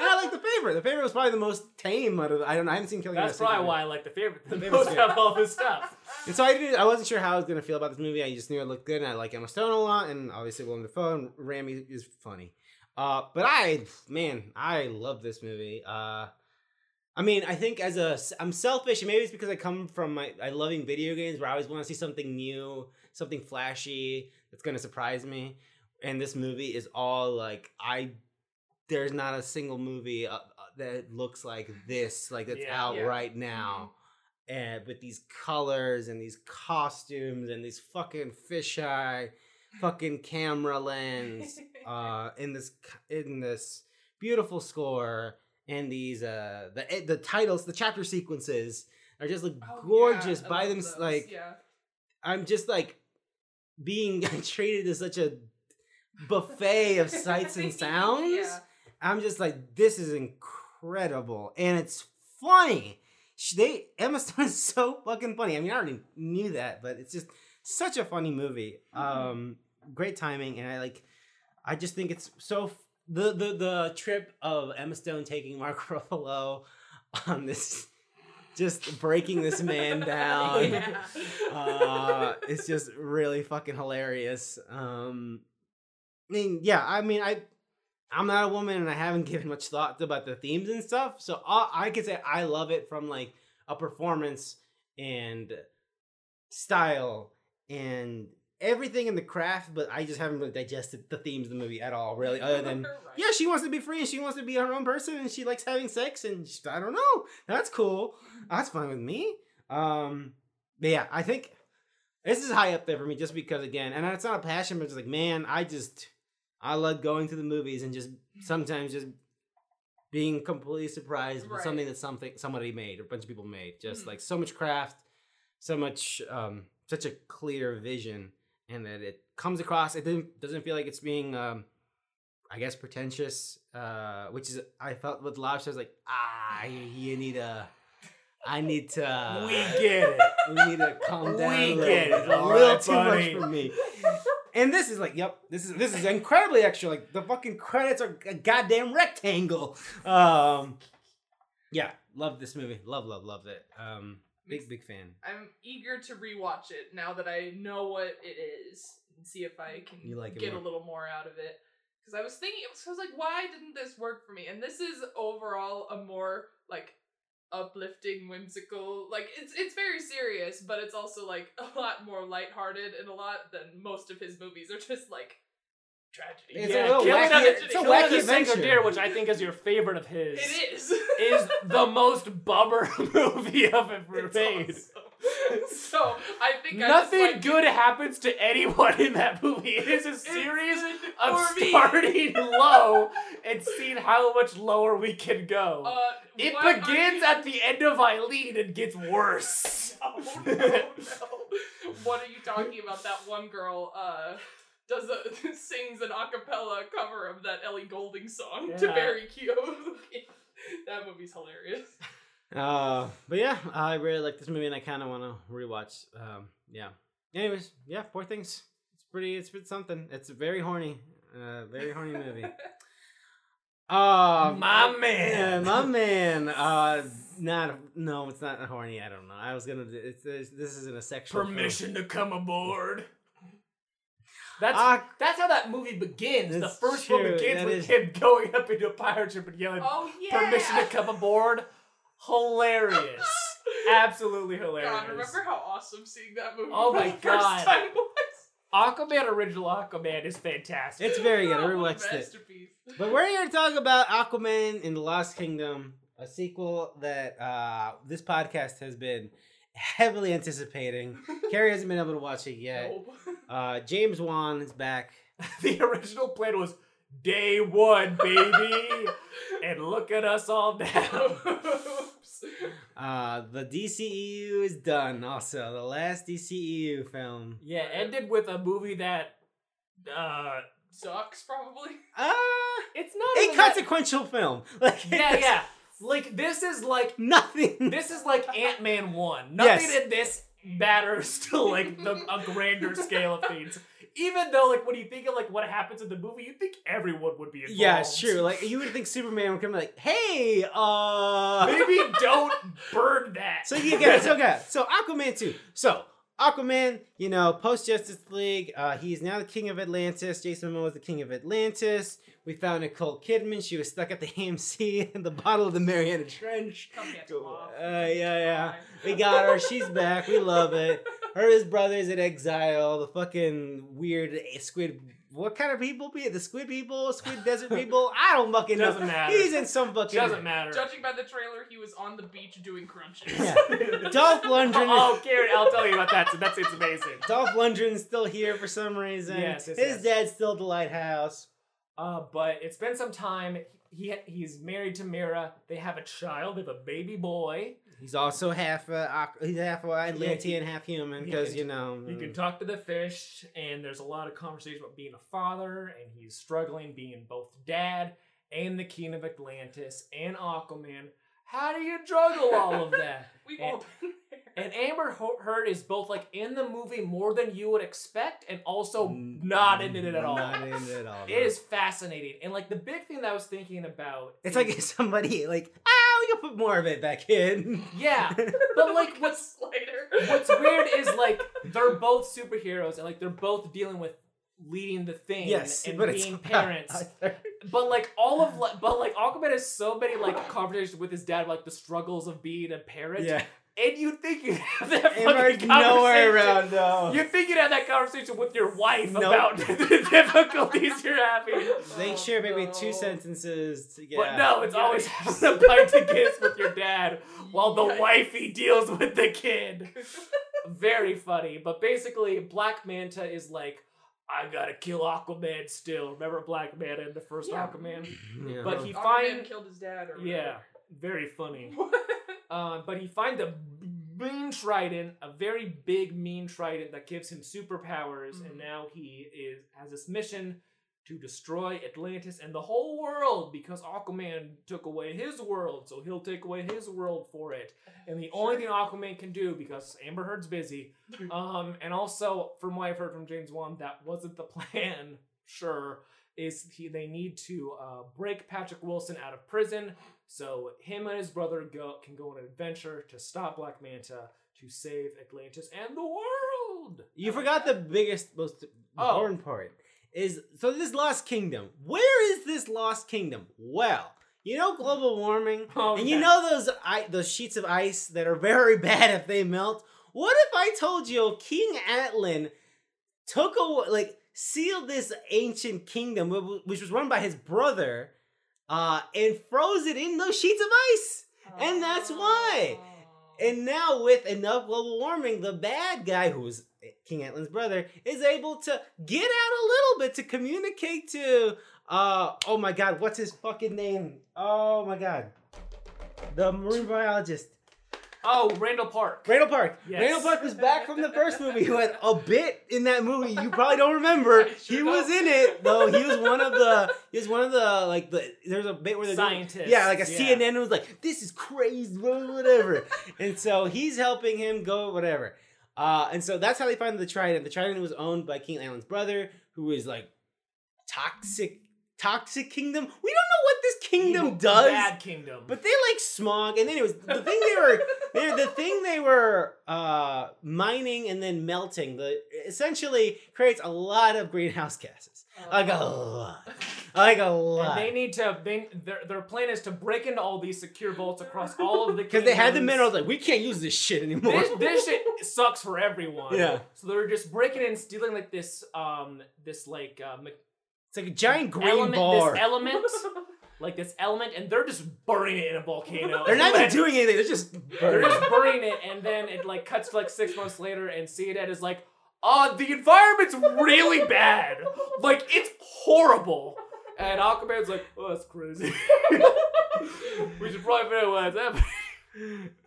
I like The Favorite. The Favorite was probably the most tame out of. I haven't seen Killing. That's probably why I like The Favorite. The most out of all this stuff. And so I wasn't sure how I was gonna feel about this movie. I just knew it looked good, and I like Emma Stone a lot, and obviously Willem Dafoe, and Rami is funny. But I love this movie. I'm selfish, and maybe it's because I come from my loving video games, where I always want to see something new, something flashy that's going to surprise me. And this movie is all like, there's not a single movie that looks like this, like that's right now. And with these colors and these costumes and these fucking fisheye, fucking camera lens in this beautiful score, and these the titles, the chapter sequences are just like gorgeous by them. Those. Like, I'm just like being treated to such a buffet of sights and sounds. Yeah. I'm just like, this is incredible, and it's funny. Emma Stone is so fucking funny. I mean, I already knew that, but it's just such a funny movie. Great timing, and I just think it's so the trip of Emma Stone taking Mark Ruffalo on this, just breaking this man down. It's just really fucking hilarious. I'm not a woman, and I haven't given much thought about the themes and stuff, so I could say I love it from like a performance and style and everything in the craft, but I just haven't really digested the themes of the movie at all, really, other than, she wants to be free, and she wants to be her own person, and she likes having sex, and she, I don't know. That's cool. That's fine with me. But yeah, I think this is high up there for me, just because, again, and it's not a passion, but it's like, man, I love going to the movies and just sometimes just being completely surprised with something that somebody made, or a bunch of people made. Just like so much craft, so much... such a clear vision, and that it comes across. It doesn't feel like it's being, pretentious, which is, I felt with Lobster, I was like, we get it. We need to calm down. It's a little too much for me. And this is like, this is incredibly extra. Like, the fucking credits are a goddamn rectangle. Love this movie. Love it. Big fan. I'm eager to rewatch it now that I know what it is and see if I can get a little more out of it. Because I was thinking, I was like, why didn't this work for me? And this is overall a more like uplifting, whimsical, like it's very serious, but it's also like a lot more lighthearted, and a lot than most of his movies are just like tragedy. It's a wacky Deer, which I think is your favorite of his. It is. Is the most bummer movie of ever made. So I think nothing good happens to anyone in that movie. It is a series of starting low and seeing how much lower we can go. It begins at the end of Eileen and gets worse. No. What are you talking about? That one girl, sings an a cappella cover of that Ellie Goulding song to Barry Keogh. That movie's hilarious. But yeah, I really like this movie and I kind of want to rewatch. Yeah. Anyways, yeah, Poor Things. It's pretty something. It's a very horny movie. My man. It's not horny. I don't know. I was gonna. This isn't a sexual. Permission film. To come aboard. That's how that movie begins. The first one begins with him going up into a pirate ship and yelling, "Oh, yeah. Permission to come aboard." Hilarious. Absolutely hilarious. God, remember how awesome seeing that movie first time was? Aquaman, original Aquaman is fantastic. It's very good. I rewatched it. But we're here to talk about Aquaman in the Lost Kingdom, a sequel that this podcast has been heavily anticipating. Carrie hasn't been able to watch it yet. Nope. James Wan is back. The original plan was day one, baby. And look at us all now. The DCEU is done also. The last DCEU film. Yeah, ended with a movie that sucks probably. It's not inconsequential film. Yeah. Like this is like nothing. This is like Ant-Man 1. Nothing in this matters to like a grander scale of things. Even though, like, when you think of, like, what happens in the movie, you think everyone would be involved. Yeah, it's true. Like, you would think Superman would come like, hey, maybe don't burn that. So, you guys, okay. So, Aquaman 2. So, Aquaman, you know, post-Justice League, he's now the king of Atlantis. Jason Momoa is the king of Atlantis. We found Nicole Kidman. She was stuck at the AMC in the bottle of the Mariana Trench. Come get off. Yeah. We got her. She's back. We love it. Her and his brother's in exile, the fucking weird squid... What kind of people be it? The squid people? Squid desert people? I don't fucking know. Doesn't matter. He's in some fucking... Doesn't matter. Judging by the trailer, he was on the beach doing crunches. Yeah. Dolph Lundgren... Oh, Karen, I'll tell you about that. So it's amazing. Dolph Lundgren's still here for some reason. Yes, his dad's still at the lighthouse. But it's been some time. He's married to Mira. They have a child. They have a baby boy. He's also half Atlantean, half human, because, you know... You can talk to the fish, and there's a lot of conversation about being a father, and he's struggling being both dad and the king of Atlantis and Aquaman. How do you juggle all of that? We've all been there. And Amber Heard is both, like, in the movie more than you would expect, and also not in it at all. Not in it at all. It is fascinating. And, like, the big thing that I was thinking about... It's like if somebody, like... You put more of it back in. Yeah, but like what's weird is like they're both superheroes and like they're both dealing with leading the thing and being parents. But like Aquaman has so many like conversations with his dad, like the struggles of being a parent. Yeah. And you think you have that fucking conversation. Nowhere around, no. You think you'd have that conversation with your wife about the difficulties you're having. They share maybe two sentences to get But out. No, it's always having a bite to kiss with your dad while the wifey deals with the kid. Very funny. But basically, Black Manta is like, I gotta kill Aquaman still. Remember Black Manta in the first Aquaman? Yeah. But he finally killed his dad or whatever. Yeah, very funny. But he finds a mean trident, a very big mean trident that gives him superpowers, and now he has this mission to destroy Atlantis and the whole world because Aquaman took away his world, so he'll take away his world for it. And the only thing Aquaman can do, because Amber Heard's busy, and also from what I've heard from James Wan, that wasn't the plan. Sure. They need to break Patrick Wilson out of prison so him and his brother can go on an adventure to stop Black Manta to save Atlantis and the world. You forgot the biggest, most important part. So this Lost Kingdom. Where is this Lost Kingdom? Well, you know global warming, and you know those sheets of ice that are very bad if they melt? What if I told you King Atlan took away, like, sealed this ancient kingdom, which was run by his brother, and froze it in those sheets of ice. And that's why. And now with enough global warming, the bad guy, who's King Atlan's brother, is able to get out a little bit to communicate to, oh my God, what's his fucking name? Oh my God. The marine biologist. Oh, Randall Park. Randall Park. Yes. Randall Park was back from the first movie. He had a bit in that movie you probably don't remember. Sure he was in it though. He was one of the. He was one of the like the. There's a bit where the scientist. Yeah, like a CNN was like, "This is crazy, whatever," and so he's helping him go whatever, and so that's how they find the Trident. The Trident was owned by King Alan's brother, who is like toxic kingdom. We don't know what this kingdom does. Bad kingdom. But they like smog. And then it was the thing they were mining and then melting. Essentially creates a lot of greenhouse gases. Like a lot. And they need to. Their plan is to break into all these secure vaults across all of the. Because they had the minerals, like we can't use this shit anymore. This shit sucks for everyone. Yeah. So they're just breaking in, stealing like this. It's like a giant green element, bar. This element, and they're just burning it in a volcano. They're not even doing anything. They're just burning it, and then it like cuts to like 6 months later, and CNN is like, the environment's really bad. Like it's horrible." And Aquaman's like, "Oh, that's crazy. We should probably figure out why it's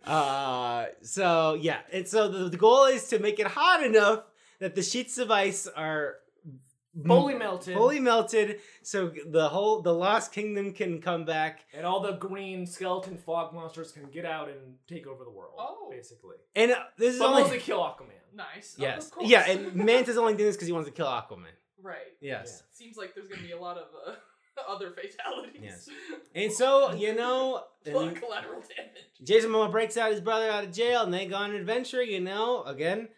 happening." So yeah, and so the goal is to make it hot enough that the sheets of ice are. Fully melted, so the Lost Kingdom can come back. And all the green skeleton fog monsters can get out and take over the world, basically. And mostly kill Aquaman. Nice. Yes. Oh, yeah, and Manta's only doing this because he wants to kill Aquaman. Right. Yes. Yeah. Seems like there's going to be a lot of other fatalities. Yes. And so, collateral damage. Jason Momoa breaks out his brother out of jail, and they go on an adventure, again.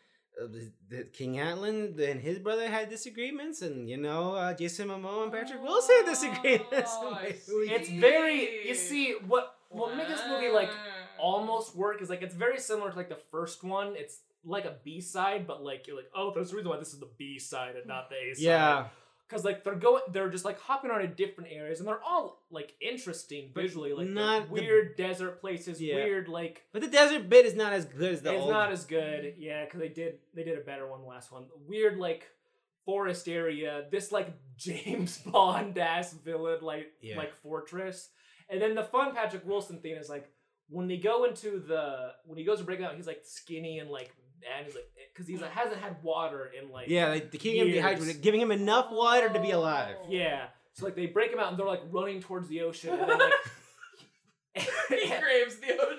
King Atlan and his brother had disagreements, and Jason Momoa and Patrick Wilson had disagreements. It's very what made this movie like almost work is like it's very similar to like the first one. It's like a B side, but like you're like, oh, there's a reason why this is the B side and not the A side. Yeah, because like they're just like hopping on to different areas, and they're all like interesting visually, like not weird desert places, weird like. But the desert bit is not as good as the old. It's not as good, yeah, because they did a better one, the last one. Weird like forest area, this like James Bond ass villain like fortress, and then the fun Patrick Wilson thing is like when he goes to break out, he's like skinny and like. And he's like, because he hasn't had water in like the kingdom dehydrated, giving him enough water to be alive. Yeah, so like they break him out and they're like running towards the ocean. And then, like,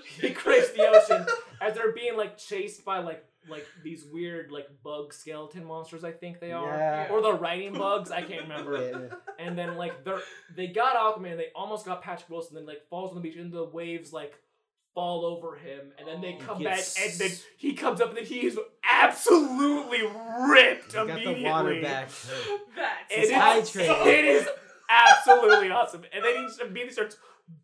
he craves the ocean. As they're being like chased by like these weird like bug skeleton monsters. I think they are, or the riding bugs. I can't remember. Yeah. And then like they got Aquaman. They almost got Patrick Wilson. Then like falls on the beach and the waves like. Fall over him, and then they come back, and then he comes up, and then he's absolutely ripped immediately. Got the water back. That's his hydrated. It is absolutely awesome. And then he just immediately starts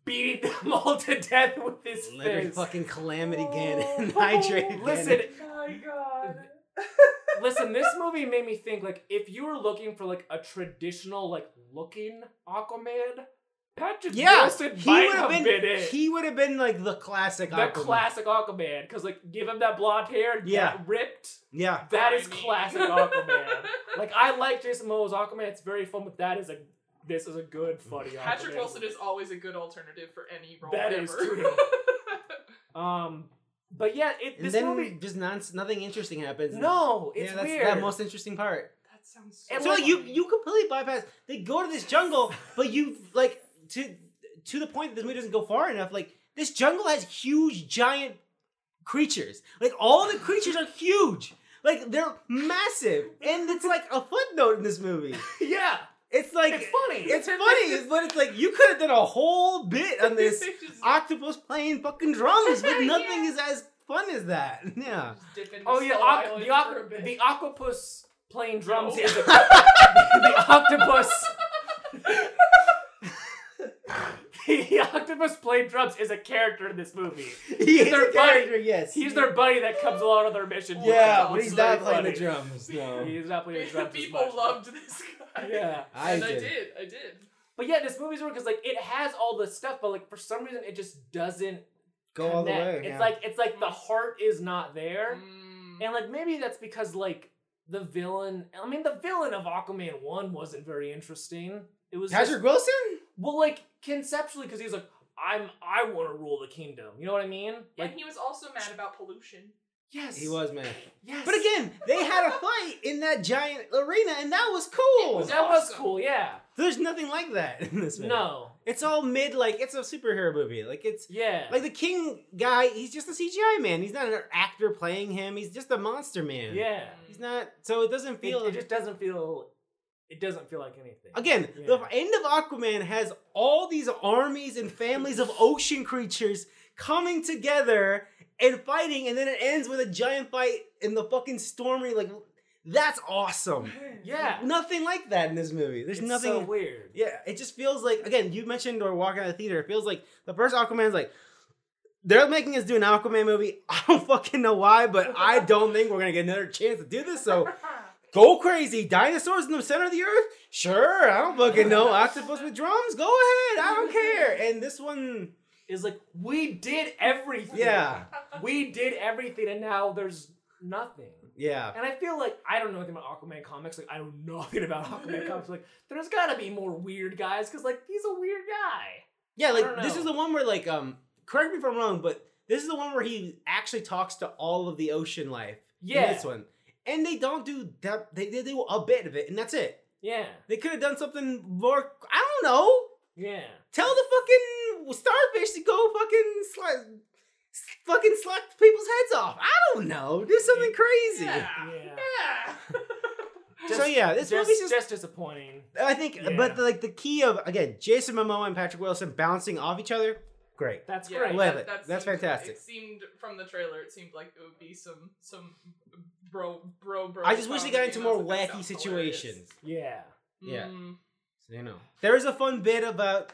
beating them all to death with his fist. Fucking Calamity Ganon and hydrated. Listen, oh my god. Listen, this movie made me think, like, if you were looking for, like, a traditional, like, looking Aquaman, Patrick Wilson might have been it. He would have been like the classic Aquaman. The classic Aquaman. Because like give him that blonde hair and get ripped. Yeah. That is classic Aquaman. Like I like Jason Momoa's Aquaman. It's very fun, but this is a good funny Patrick Aquaman. Patrick Wilson is always a good alternative for any role that ever. Is true. But yeah, movie just nothing interesting happens. No, it's weird. That's the most interesting part. That sounds so funny. So like, you completely bypass. They go to this jungle, but you like to the point that this movie doesn't go far enough, like, this jungle has huge, giant creatures. Like, all the creatures are huge. Like, they're massive. And it's like a footnote in this movie. Yeah. It's like... It's funny. But it's like, you could have done a whole bit on this octopus playing fucking drums, but nothing is as fun as that. Yeah. The octopus playing drums is... The octopus... The octopus playing drums is a character in this movie. He's their buddy. Yes, he's their buddy that comes along on their mission. Yeah, but he's not playing the drums. No, he's not playing the drums. The people loved this guy. Yeah, I did. But yeah, this movie's weird because like it has all the stuff, but like for some reason it just doesn't go all the way. It's like the heart is not there, and like maybe that's because like the villain of Aquaman 1 wasn't very interesting. It was Patrick Wilson. Well, like conceptually, because he's like, I want to rule the kingdom. You know what I mean? Yeah, like, he was also mad about pollution. Yes. He was mad. Yes. But again, they had a fight in that giant arena, and that was cool. That was awesome, yeah. There's nothing like that in this movie. No. It's all mid, like, it's a superhero movie. Like, it's... Yeah. Like, the king guy, he's just a CGI man. He's not an actor playing him. He's just a monster man. Yeah. He's not... So it doesn't feel... It just doesn't feel... It doesn't feel like anything. Again, the end of Aquaman has all these armies and families of ocean creatures coming together and fighting, and then it ends with a giant fight in the fucking stormy, like... That's awesome. Yeah. Nothing like that in this movie. There's nothing so weird. Yeah. It just feels like, again, you mentioned or walking out of the theater, it feels like the first Aquaman's like, they're making us do an Aquaman movie. I don't fucking know why, but I don't think we're going to get another chance to do this. So go crazy. Dinosaurs in the center of the earth? Sure. I don't fucking know. Octopus with drums? Go ahead. I don't care. And this one is like, we did everything. Yeah. We did everything and now there's nothing. Yeah. And I feel like I don't know anything about Aquaman comics. Like, I know nothing about Aquaman comics. Like, there's gotta be more weird guys, because, like, he's a weird guy. Yeah, like, this is the one where, like, correct me if I'm wrong, but this is the one where he actually talks to all of the ocean life. Yeah. In this one. And they don't do that, they do a bit of it, and that's it. Yeah. They could have done something more, I don't know. Yeah. Tell the fucking starfish to go fucking fucking slack people's heads off. I don't know. Do something crazy. Yeah. This movie's just disappointing. I think, but like the key of, again, Jason Momoa and Patrick Wilson bouncing off each other, great. That's great. Love it. That's fantastic. It seemed, from the trailer, it seemed like it would be some bro. I just wish they got into more wacky situations. Hilarious. Yeah. Mm. Yeah. So, you know. There is a fun bit about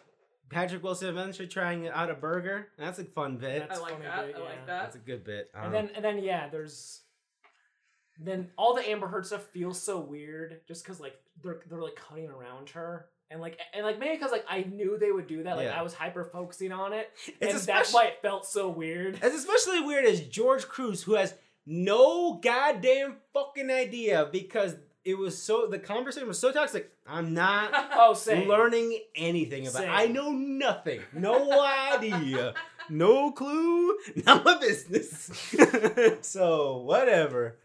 Patrick Wilson eventually trying out a burger. That's a fun bit. I like that. That's a good bit. Then all the Amber Heard stuff feels so weird just because, like, they're like cutting around her. And maybe because, like, I knew they would do that. Like, I was hyper-focusing on it. That's why it felt so weird. It's especially weird as George Cruz, who has no goddamn fucking idea because... the conversation was so toxic. I'm not learning anything about it. I know nothing. No idea. No clue. Not my business. So, whatever.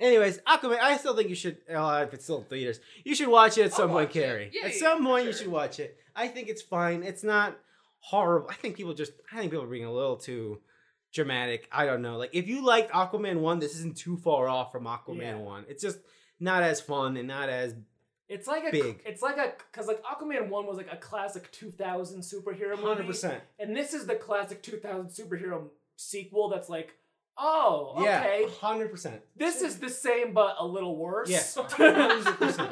Anyways, Aquaman, I still think you should, if it's still in theaters, you should watch it at some point, Carrie. Yeah, at some point, you should watch it. I think it's fine. It's not horrible. I think people are being a little too... dramatic. I don't know. Like, if you liked Aquaman 1, this isn't too far off from Aquaman 1. It's just not as fun and not as big. It's like a... Because, like, Aquaman 1 was, like, a classic 2000 superhero movie. 100%. And this is the classic 2000 superhero sequel that's like, oh, okay. Yeah, 100%. This is the same but a little worse. Yes, 100%.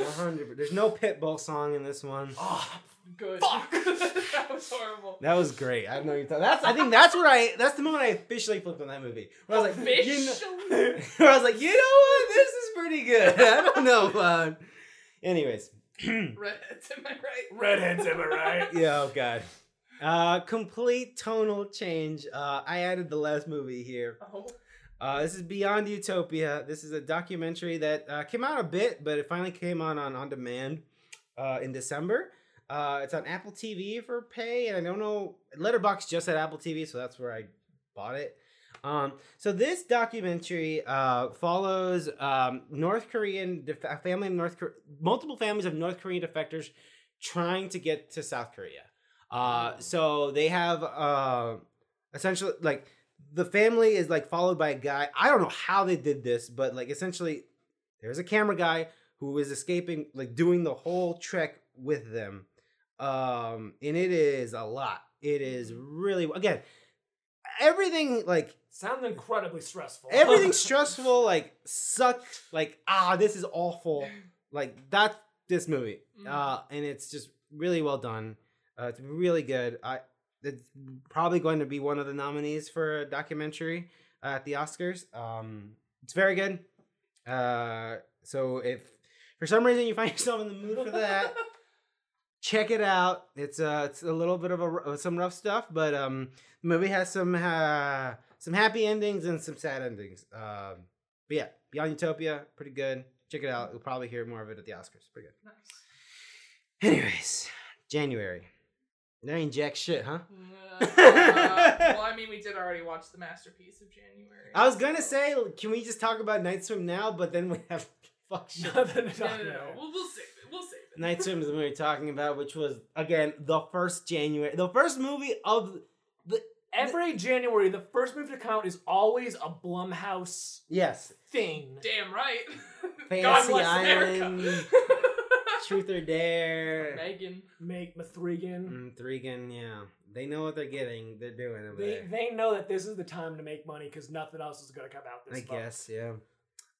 100%. There's no Pitbull song in this one. Oh, good. Fuck. That was horrible. That was great. I know you thought that's. I think that's where that's the moment I officially flipped on that movie. Where I was like, where I was like, you know what? This is pretty good. I don't know. Anyways, redheads, am I right? Yeah. Oh god. Complete tonal change. I added the last movie here. Oh. This is Beyond Utopia. This is a documentary that came out a bit, but it finally came on demand in December. It's on Apple TV for pay, and I don't know, Letterboxd just had Apple TV, so that's where I bought it. So this documentary follows multiple families of North Korean defectors trying to get to South Korea. So they have essentially, like, the family is, like, followed by a guy. I don't know how they did this, but, like, essentially there's a camera guy who is escaping, like, doing the whole trek with them. And it is a lot. It is really, again, everything, like... Sounds incredibly stressful. Everything stressful, like, sucked, like, this is awful. Like, that's this movie. And it's just really well done. It's really good. It's probably going to be one of the nominees for a documentary at the Oscars. It's very good. So if for some reason you find yourself in the mood for that, check it out. It's a little bit of some rough stuff, but the movie has some happy endings and some sad endings. But yeah, Beyond Utopia, pretty good. Check it out. You'll probably hear more of it at the Oscars. Pretty good. Nice. Anyways, January. There ain't jack shit, huh? Well, I mean, we did already watch the masterpiece of January. I was gonna say, can we just talk about Night Swim now? But then we have fuck shit. No. We'll save it. We'll save it. Night Swim is the movie we're talking about, which was again the first movie of the. Every January, the first movie to come out is always a Blumhouse thing. Damn right. Fantasy Island. Truth or Dare. Threegan. Threegan, yeah. They know what they're getting. They're doing it. They know that this is the time to make money because nothing else is going to come out this month. I guess, yeah.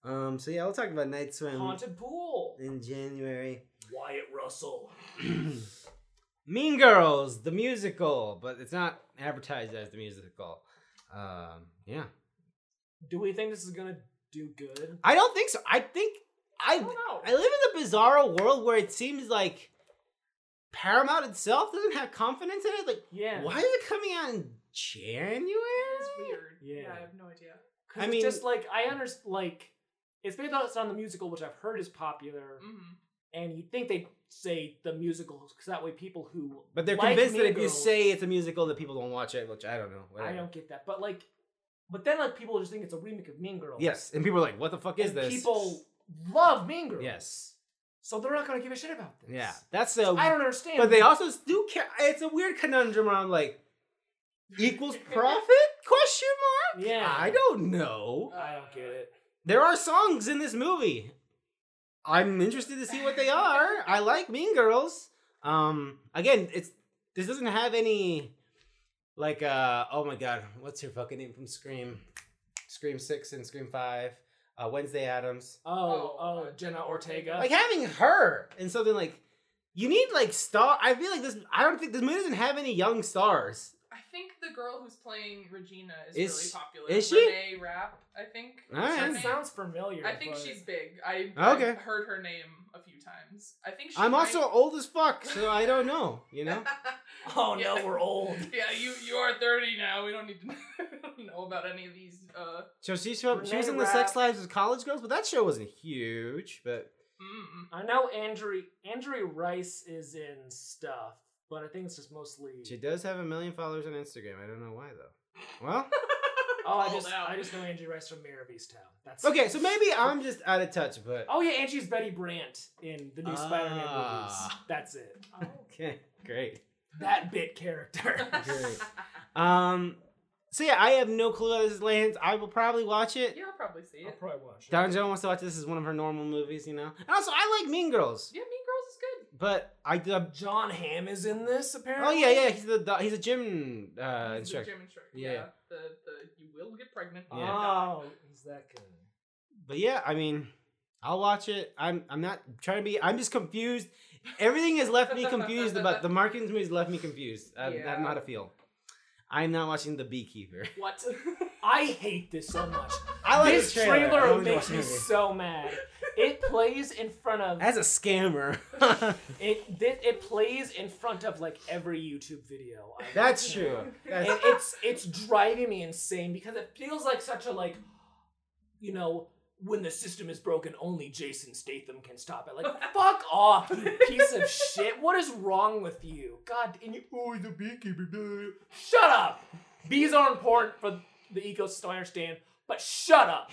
So yeah, we'll talk about Night Swim. Haunted Pool. In January. Wyatt Russell. Mean Girls, the musical, but it's not advertised as the musical. Yeah. Do we think this is going to do good? I don't think so. I don't know. I live in a bizarro world where it seems like Paramount itself doesn't have confidence in it. Like, why is it coming out in January? It's weird. Yeah, I have no idea. I mean, just like, I understand, like, it's based on the musical, which I've heard is popular. Mm-hmm. And you'd think they'd say the musicals, because that way people who... But they're like convinced that if you say it's a musical, that people don't watch it, which I don't know. Whatever. I don't get that. But like, but then people just think it's a remake of Mean Girls. Yes, and people are like, what the fuck is this? People love Mean Girls. Yes. So they're not going to give a shit about this. Yeah, I don't understand. But they also do care. It's a weird conundrum around like, equals profit? Question mark? Yeah. I don't know. I don't get it. There are songs in this movie. I'm interested to see what they are. I like Mean Girls. Again, this doesn't have any like oh my god, what's her fucking name from Scream? Scream 6 and Scream 5. Wednesday Addams. Jenna Ortega. Like having her in something like you need like star. I feel like this movie doesn't have any young stars. I think the girl who's playing Regina is really popular. Is she? Renee Rapp, I think. Right. That sounds familiar. I think she's big. I've heard her name a few times. I think I'm also old as fuck, so I don't know, you know? No, we're old. Yeah, you are 30 now. We don't need to know about any of these. So she was in The Sex Lives of College Girls, but that show wasn't huge. But I know Andrea Rice is in stuff. But I think it's just mostly... She does have a million followers on Instagram. I don't know why, though. Well... I just know Angie Rice from Mayor of Easttown. That's okay, so maybe I'm just out of touch, but... Oh, yeah, Angie's Betty Brant in the new Spider-Man movies. That's it. Oh. Okay, great. That bit character. Great. So, yeah, I have no clue how this lands. I will probably watch it. Yeah, I'll probably see it. I'll probably watch it. Don Jones wants to watch this as one of her normal movies, you know? And also, I like Mean Girls. Yeah, Mean Girls is good. But John Hamm is in this apparently. Oh yeah, he's a gym instructor. Yeah. You will get pregnant. Yeah. Oh, he's that good. But yeah, I mean, I'll watch it. I'm not trying to be. I'm just confused. Everything has left me confused about the marketing movies. Left me confused. That's not a feel. I'm not watching The Beekeeper. What? I hate this so much. I like this trailer makes me so mad. It plays in front of... As a scammer. It plays in front of like every YouTube video. That's true. And it's driving me insane because it feels like such a like, you know, when the system is broken, only Jason Statham can stop it. Like, fuck off, you piece of shit. What is wrong with you? God, and you... Oh, he's a beekeeper. Shut up. Bees are important for the ecosystem, I understand. But shut up!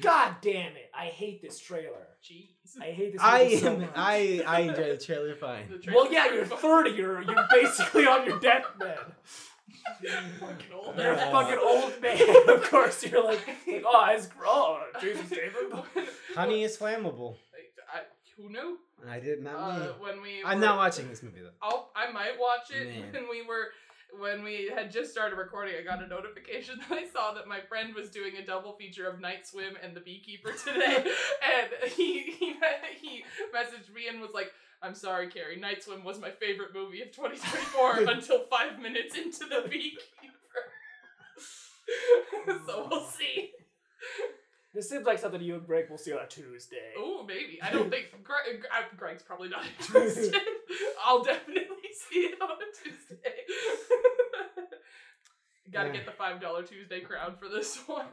God damn it! I hate this trailer. Jeez. I hate this movie so much. I enjoy the trailer fine. Well, yeah, you're 30. You're basically on your deathbed. You're a fucking old man. Of course, you're like it's grown. Jesus, David. Honey is flammable. Who knew? I did not know. I'm not watching this movie though. I might watch it when we were. When we had just started recording, I got a notification that I saw that my friend was doing a double feature of Night Swim and The Beekeeper today, and he messaged me and was like, I'm sorry, Carrie, Night Swim was my favorite movie of 2024 until 5 minutes into The Beekeeper. So we'll see. This seems like something you and Greg will see on a Tuesday. Oh, maybe. I don't think... Greg's probably not interested. I'll definitely see it on a Tuesday. Gotta get the $5 Tuesday crowd for this one.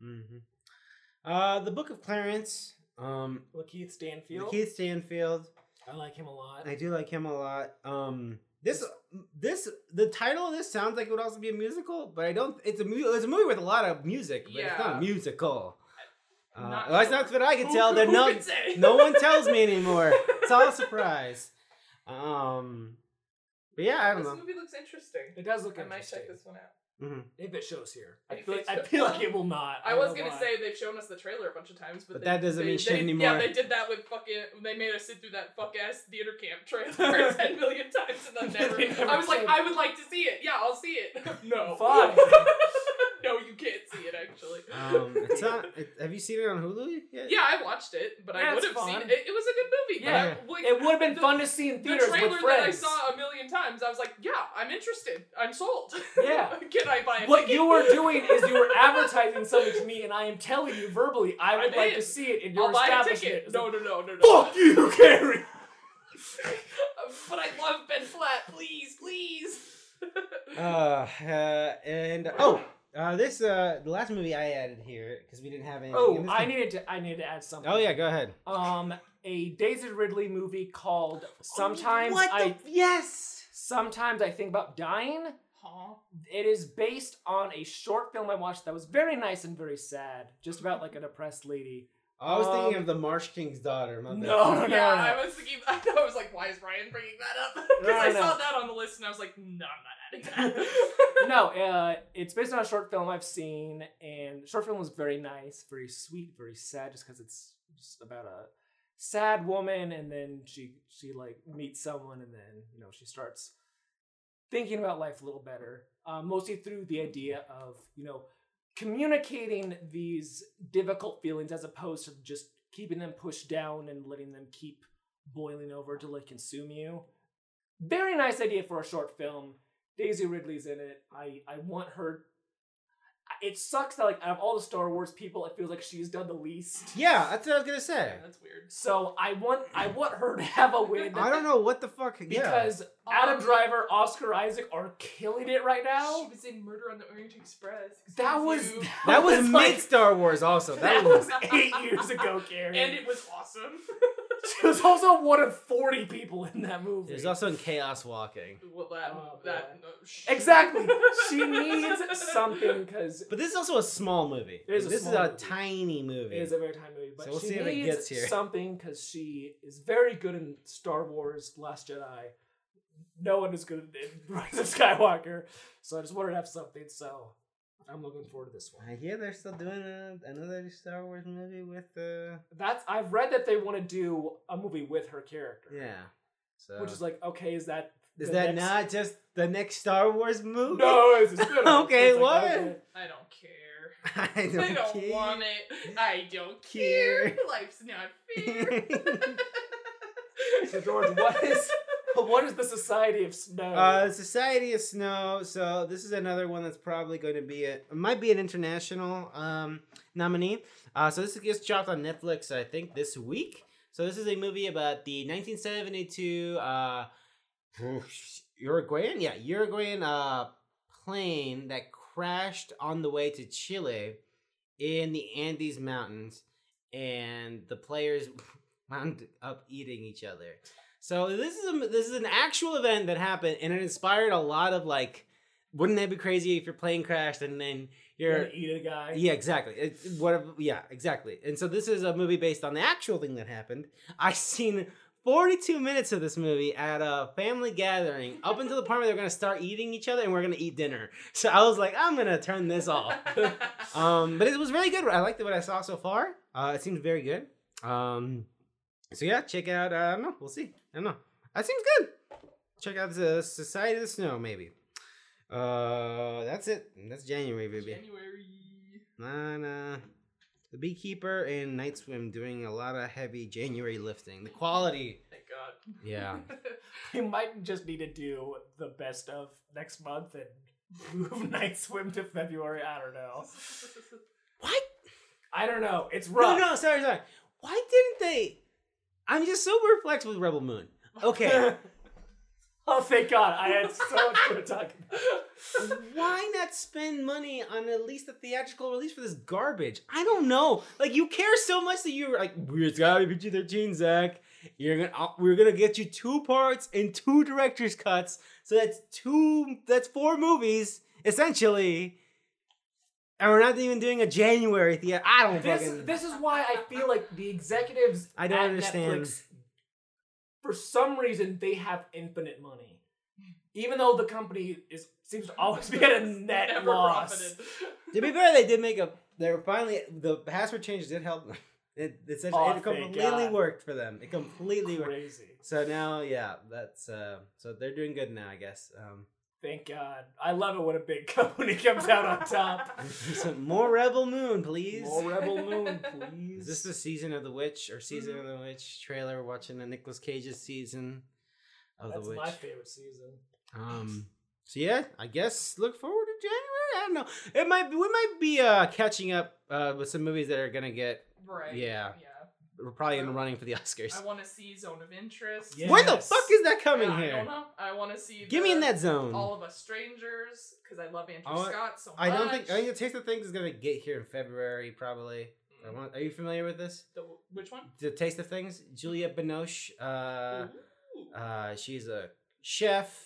Mm-hmm. The Book of Clarence. Lakeith Stanfield. I like him a lot. I do like him a lot. The title of this sounds like it would also be a musical, but I don't. It's a movie with a lot of music, but it's not a musical. That's not what I can tell. No one tells me anymore. It's all a surprise. But yeah, I don't know. This movie looks interesting. It does look interesting. I might check this one out. Mm-hmm. If it shows here, I feel like it will not. I was gonna say they've shown us the trailer a bunch of times, but that doesn't mean shit anymore. Yeah, they did that with fucking. They made us sit through that fuck ass theater camp trailer 10 million times, and then never. I was like, I would like to see it. Yeah, I'll see it. No, fine. No, you can't see it actually. It's not. Have you seen it on Hulu yet? Yeah, I watched it, but I would have seen it. It was a good movie. Yeah, it would have been fun to see in theaters with friends. The trailer that I saw a million times, I was like, yeah, I'm interested. I'm sold. Yeah. Can I buy a what ticket? You were doing is you were advertising something to me, and I am telling you verbally, I would like to see it in your establishment. No. Fuck you, Carrie. But I love Ben Platt. Please. The last movie I added here because we didn't have anything. I needed to add something. Oh yeah, go ahead. A Daisy Ridley movie called Sometimes I Think About Dying. Huh? It is based on a short film I watched that was very nice and very sad, just about like a depressed lady. I was thinking of The Marsh King's Daughter. No. I thought I was like, why is Ryan bringing that up? Because I saw that on the list and I was like, no, I'm not adding that. It's based on a short film I've seen, and the short film was very nice, very sweet, very sad, just because it's just about a sad woman, and then she like meets someone, and then she starts thinking about life a little better, mostly through the idea of communicating these difficult feelings as opposed to just keeping them pushed down and letting them keep boiling over to like consume you. Very nice idea for a short film. Daisy Ridley's in it. I want her. It sucks that out of all the Star Wars people, it feels like she's done the least. Yeah, that's what I was gonna say. Yeah, that's weird. So I want her to have a win. I don't know what the fuck. Because Adam Driver, Oscar Isaac are killing it right now. She was in Murder on the Orient Express. That was mid Star Wars. Also, that was 8 years ago, Carrie. And it was awesome. She was also one of 40 people in that movie. There's also in Chaos Walking. Well, exactly. She needs something because. But this is also a small movie. Tiny movie. It is a very tiny movie. But so we'll see if it gets here. Something because she is very good in Star Wars: Last Jedi. No one is good in Rise of Skywalker. So I just wanted to have something. So I'm looking forward to this one. I hear they're still doing another Star Wars movie with I've read that they want to do a movie with her character. Yeah. So. Which is like, okay, not just the next Star Wars movie? No, it's a spin-off. Okay, what? I don't care. I don't want it. I don't care. Life's not fair. So George, what is the Society of Snow? Society of Snow. So this is another one that's probably going to be an international nominee. So this gets dropped on Netflix, I think, this week. So this is a movie about the 1972 Uruguayan plane that crashed on the way to Chile in the Andes Mountains, and the players wound up eating each other. So this is an actual event that happened, and it inspired a lot of like, wouldn't that be crazy if your plane crashed and then you're gonna eat a guy? Yeah, exactly. And so this is a movie based on the actual thing that happened. I've seen 42 minutes of this movie at a family gathering up until the point where they're gonna start eating each other and we're gonna eat dinner. So I was like, I'm gonna turn this off. But it was really good. I liked what I saw so far. It seems very good. So yeah, check out. I don't know. We'll see. I don't know. That seems good. Check out the Society of the Snow, maybe. That's it. That's January, baby. January. Nah. The Beekeeper and Night Swim doing a lot of heavy January lifting. The quality. Thank God. Yeah. We might just need to do the best of next month and move Night Swim to February. I don't know. What? I don't know. It's rough. No. Sorry. Why didn't they? I'm just so perplexed with Rebel Moon. Okay. Oh, thank God. I had so much to talk about. Why not spend money on at least a theatrical release for this garbage? I don't know. Like, you care so much that you're like, it's gotta be PG-13, Zach. We're gonna get you 2 parts and 2 director's cuts. So that's 4 movies essentially. And we're not even doing a January theater. I don't fucking... This is why I feel like the executives at Netflix, for some reason, they have infinite money. Even though the company seems to always be at a net loss. To be fair, they did make a... They're finally... The password change did help them. It completely worked for them. It completely worked. Crazy. So now, yeah, that's... so they're doing good now, I guess. Thank God. I love it when a big company comes out on top. More Rebel Moon, please. More Rebel Moon, please. Is this the Season of the Witch or Season of the Witch trailer? We're watching the Nicolas Cage's Season of the Witch. That's my favorite season. So yeah, I guess look forward to January. I don't know. We might be catching up with some movies that are gonna get right. Yeah. We're probably in the running for the Oscars. I want to see Zone of Interest. Yes. When the fuck is that coming here? I don't know. I want to see... Give me in that zone. All of Us Strangers, because I love Andrew Scott so much. I think The Taste of Things is going to get here in February, probably. Mm-hmm. Are you familiar with this? Which one? The Taste of Things. Juliette Binoche. She's a chef.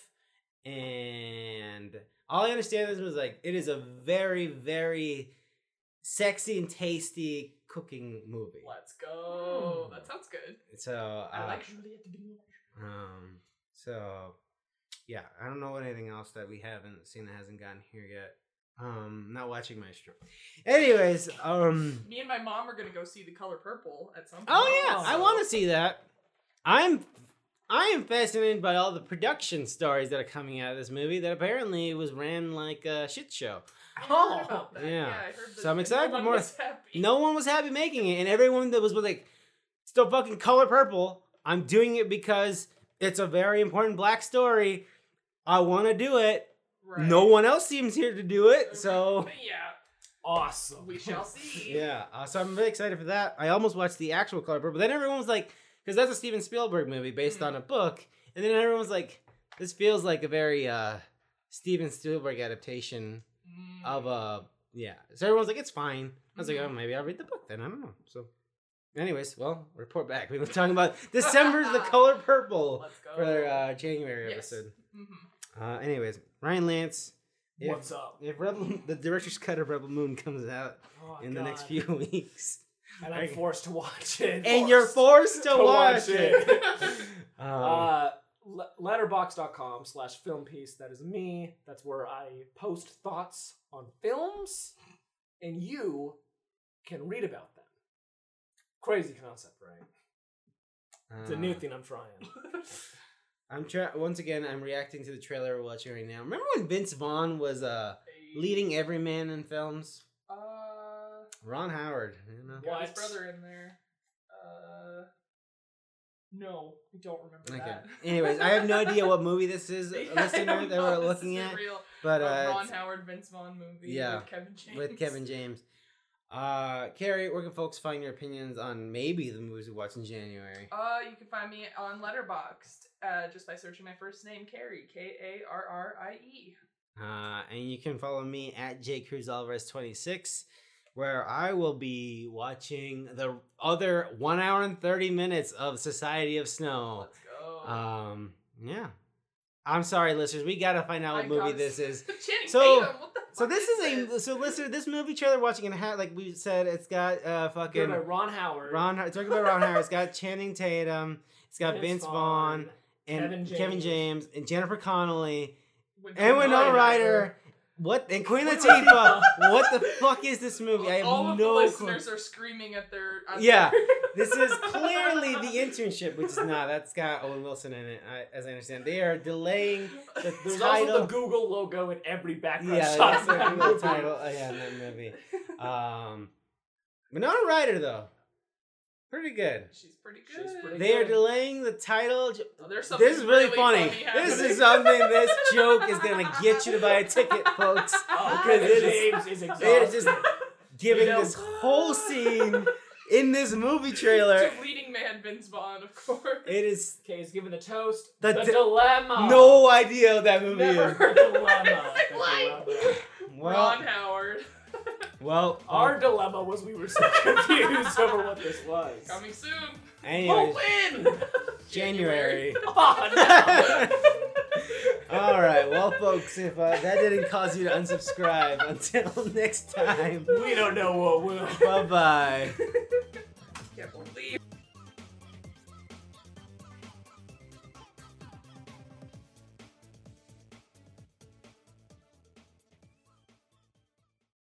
And all I understand is it is a very, very sexy and tasty cooking movie. Let's go. That sounds good. So I like Juliette Binoche. So yeah, I don't know anything else that we haven't seen that hasn't gotten here yet. Not watching Maestro. Anyways, me and my mom are gonna go see The Color Purple at some point. Oh yeah, I want to see that. I am fascinated by all the production stories that are coming out of this movie that apparently was ran like a shit show. I heard about that. Yeah. I heard that. So I'm excited. No one was happy making it, and everyone that was like, still fucking Color Purple. I'm doing it because it's a very important black story. I want to do it. Right. No one else seems here to do it, so yeah, awesome. We shall see. Yeah, so I'm really excited for that. I almost watched the actual Color Purple, but then everyone was like, because that's a Steven Spielberg movie based on a book, and then everyone was like, this feels like a very Steven Spielberg adaptation. So everyone's like, it's fine. I was like, oh, maybe I'll read the book then. I don't know. So, anyways, report back. We've been talking about December's The Color Purple for our January episode. Mm-hmm. Anyways, Ryan Lance. What's up? If the director's cut of Rebel Moon comes out in the next few weeks. And I'm forced to watch it. And you're forced to watch it. Letterboxd.com/filmpiece. That is me. That's where I post thoughts on films, and you can read about them. Crazy concept, right? It's a new thing I'm trying. Once again, I'm reacting to the trailer we're watching right now. Remember when Vince Vaughn was leading every man in films? Ron Howard. You know? Got his brother in there. No, I don't remember that. Anyways, I have no idea what movie this is. But Ron Howard, Vince Vaughn movie with Kevin James. Carrie, where can folks find your opinions on maybe the movies we watch in January? You can find me on Letterboxd just by searching my first name, Carrie, Karrie. And you can follow me at jcruzalvarez26. Where I will be watching the other 1 hour and 30 minutes of Society of Snow. Let's go. Yeah. I'm sorry, listeners. We got to find out what movie this is. This movie trailer watching and like we said, it's got fucking... Talking about Ron Howard. It's got Channing Tatum. It's got Vince Vaughn. And Kevin James. And Jennifer Connelly. And Winona Ryder. What? And Queen Latifah. What the fuck is this movie? I have no clue. All of the listeners are screaming at their... This is clearly The Internship, which is not. That's got Owen Wilson in it, as I understand. They are delaying the title. There's also the Google logo in every background shot. Yeah, that's the title. In that movie. Winona Ryder, though. She's pretty good. They are delaying the title. This is really funny. This joke is going to get you to buy a ticket, folks. They're just giving this whole scene in this movie trailer. To leading man Vince Vaughn, of course. It is. Okay, he's giving the toast. The dilemma. No idea what that movie is. Never heard dilemma. Ron Howard. Well, our dilemma was we were so confused over what this was. Coming soon. Anyways, we'll win! January. Oh, no. All right. Well, folks, if that didn't cause you to unsubscribe, until next time. We don't know what will. Bye-bye.